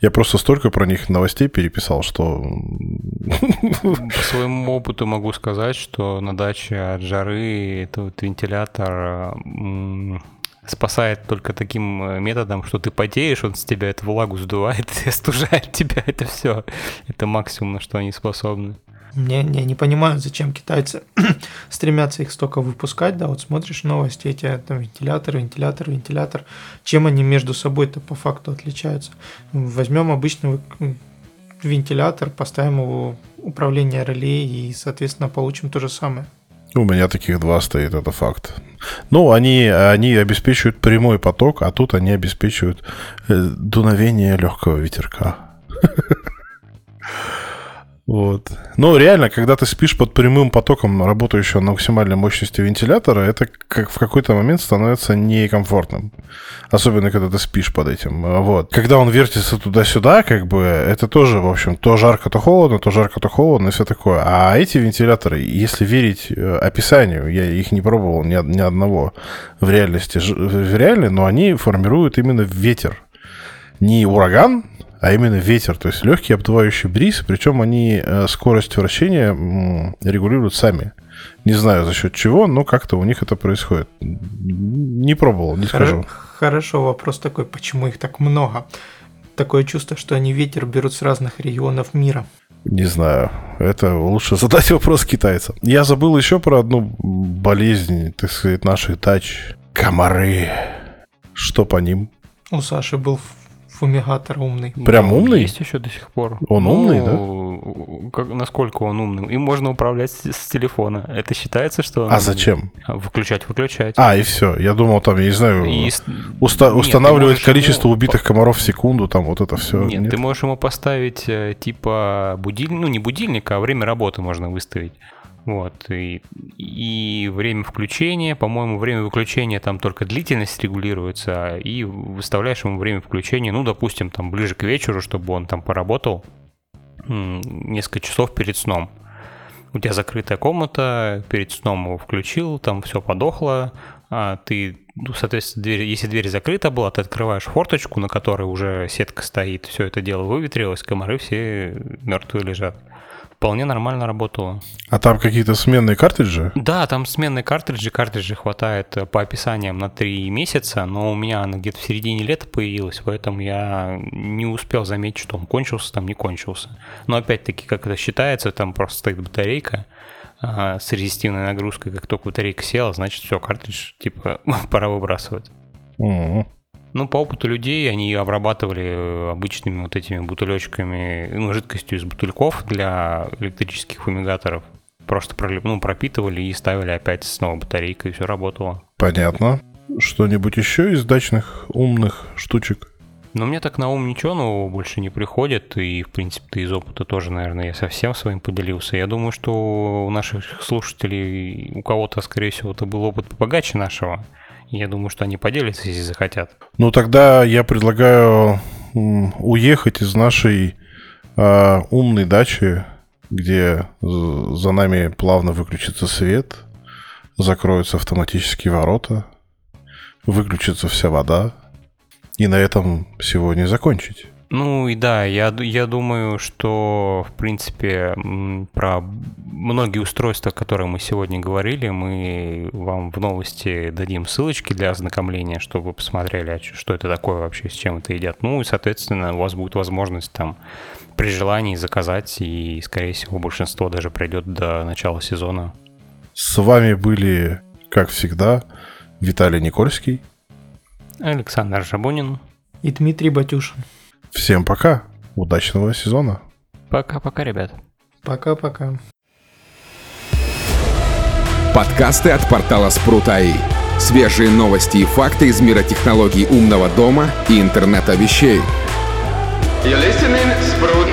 Я просто столько про них новостей переписал, что... По своему опыту могу сказать, что на даче от жары этот вентилятор... спасает только таким методом, что ты потеешь, он с тебя эту влагу сдувает, остужает тебя, это все. Это максимум, на что они способны. Не, не, не понимаю, зачем китайцы стремятся их столько выпускать, да, вот смотришь новости, эти там вентилятор, вентилятор, вентилятор, чем они между собой-то по факту отличаются. Возьмем обычный вентилятор, поставим его управление реле и, соответственно, получим то же самое. У меня таких два стоит, это факт. Ну, они, они обеспечивают прямой поток, а тут они обеспечивают дуновение легкого ветерка. Вот. Но реально, когда ты спишь под прямым потоком работающего на максимальной мощности вентилятора, это как в какой-то момент становится некомфортным. Особенно, когда ты спишь под этим. Вот. Когда он вертится туда-сюда, как бы, это тоже, в общем, то жарко, то холодно, то жарко, то холодно и все такое. А эти вентиляторы, если верить описанию, я их не пробовал ни, ни одного в реальности, в реале, но они формируют именно ветер. Не ураган, а именно ветер, то есть легкий обдувающий бриз, причем они скорость вращения регулируют сами. Не знаю за счет чего, но как-то у них это происходит. Не пробовал, не Хор- скажу. Хорошо, вопрос такой, почему их так много? Такое чувство, что они ветер берут с разных регионов мира. Не знаю, это лучше задать вопрос китайцам. Я забыл еще про одну болезнь, так сказать, наших тач. Комары. Что по ним? У Саши был фумигатор умный. Прям да, умный? Есть еще до сих пор. Он ну, умный, да? Как, насколько он умный? Им можно управлять с, с телефона. Это считается, что... А зачем? Выключать, выключать. А, и все. Я думал, там, я не знаю, и... уста- нет, устанавливать можешь, количество ну, убитых комаров в секунду, там, вот это все. Нет, нет, ты можешь ему поставить, типа, будильник, ну, не будильник, а время работы можно выставить. Вот, и, и время включения, по-моему, время выключения там только длительность регулируется, и выставляешь ему время включения, ну, допустим, там ближе к вечеру, чтобы он там поработал несколько часов перед сном. У тебя закрытая комната, перед сном его включил, там все подохло, а ты, ну, соответственно, дверь, если дверь закрыта была, ты открываешь форточку, на которой уже сетка стоит, все это дело выветрилось, комары все мертвые лежат. Вполне нормально работало. А там какие-то сменные картриджи? Да, там сменные картриджи. Картриджи хватает по описаниям на три месяца, но у меня она где-то в середине лета появилась, поэтому я не успел заметить, что он кончился, там не кончился. Но опять-таки, как это считается, там просто стоит батарейка а, с резистивной нагрузкой. Как только батарейка села, значит, все, картридж, типа, пора выбрасывать. Mm-hmm. Ну, по опыту людей, они обрабатывали обычными вот этими бутылечками, ну, жидкостью из бутыльков для электрических фумигаторов. Просто ну, пропитывали и ставили опять снова батарейкой, и все работало. Понятно. Что-нибудь еще из дачных умных штучек? Ну, мне так на ум ничего нового больше не приходит, и, в принципе-то, из опыта тоже, наверное, я совсем своим поделился. Я думаю, что у наших слушателей, у кого-то, скорее всего, это был опыт побогаче нашего. Я думаю, что они поделятся, если захотят. Ну, тогда я предлагаю уехать из нашей э, умной дачи, где за нами плавно выключится свет, закроются автоматические ворота, выключится вся вода, и на этом сегодня закончить. Ну и да, я, я думаю, что, в принципе, про многие устройства, о которых мы сегодня говорили, мы вам в новости дадим ссылочки для ознакомления, чтобы вы посмотрели, что это такое вообще, с чем это едят. Ну и, соответственно, у вас будет возможность там при желании заказать, и, скорее всего, большинство даже придет до начала сезона. С вами были, как всегда, Виталий Никольский, Александр Жабунин и Дмитрий Батюшин. Всем пока. Удачного сезона. Пока-пока, ребят. Пока-пока. Подкасты от портала Спрут точка ай. Свежие новости и факты из мира технологий умного дома и интернета вещей. You're listening, Sprut.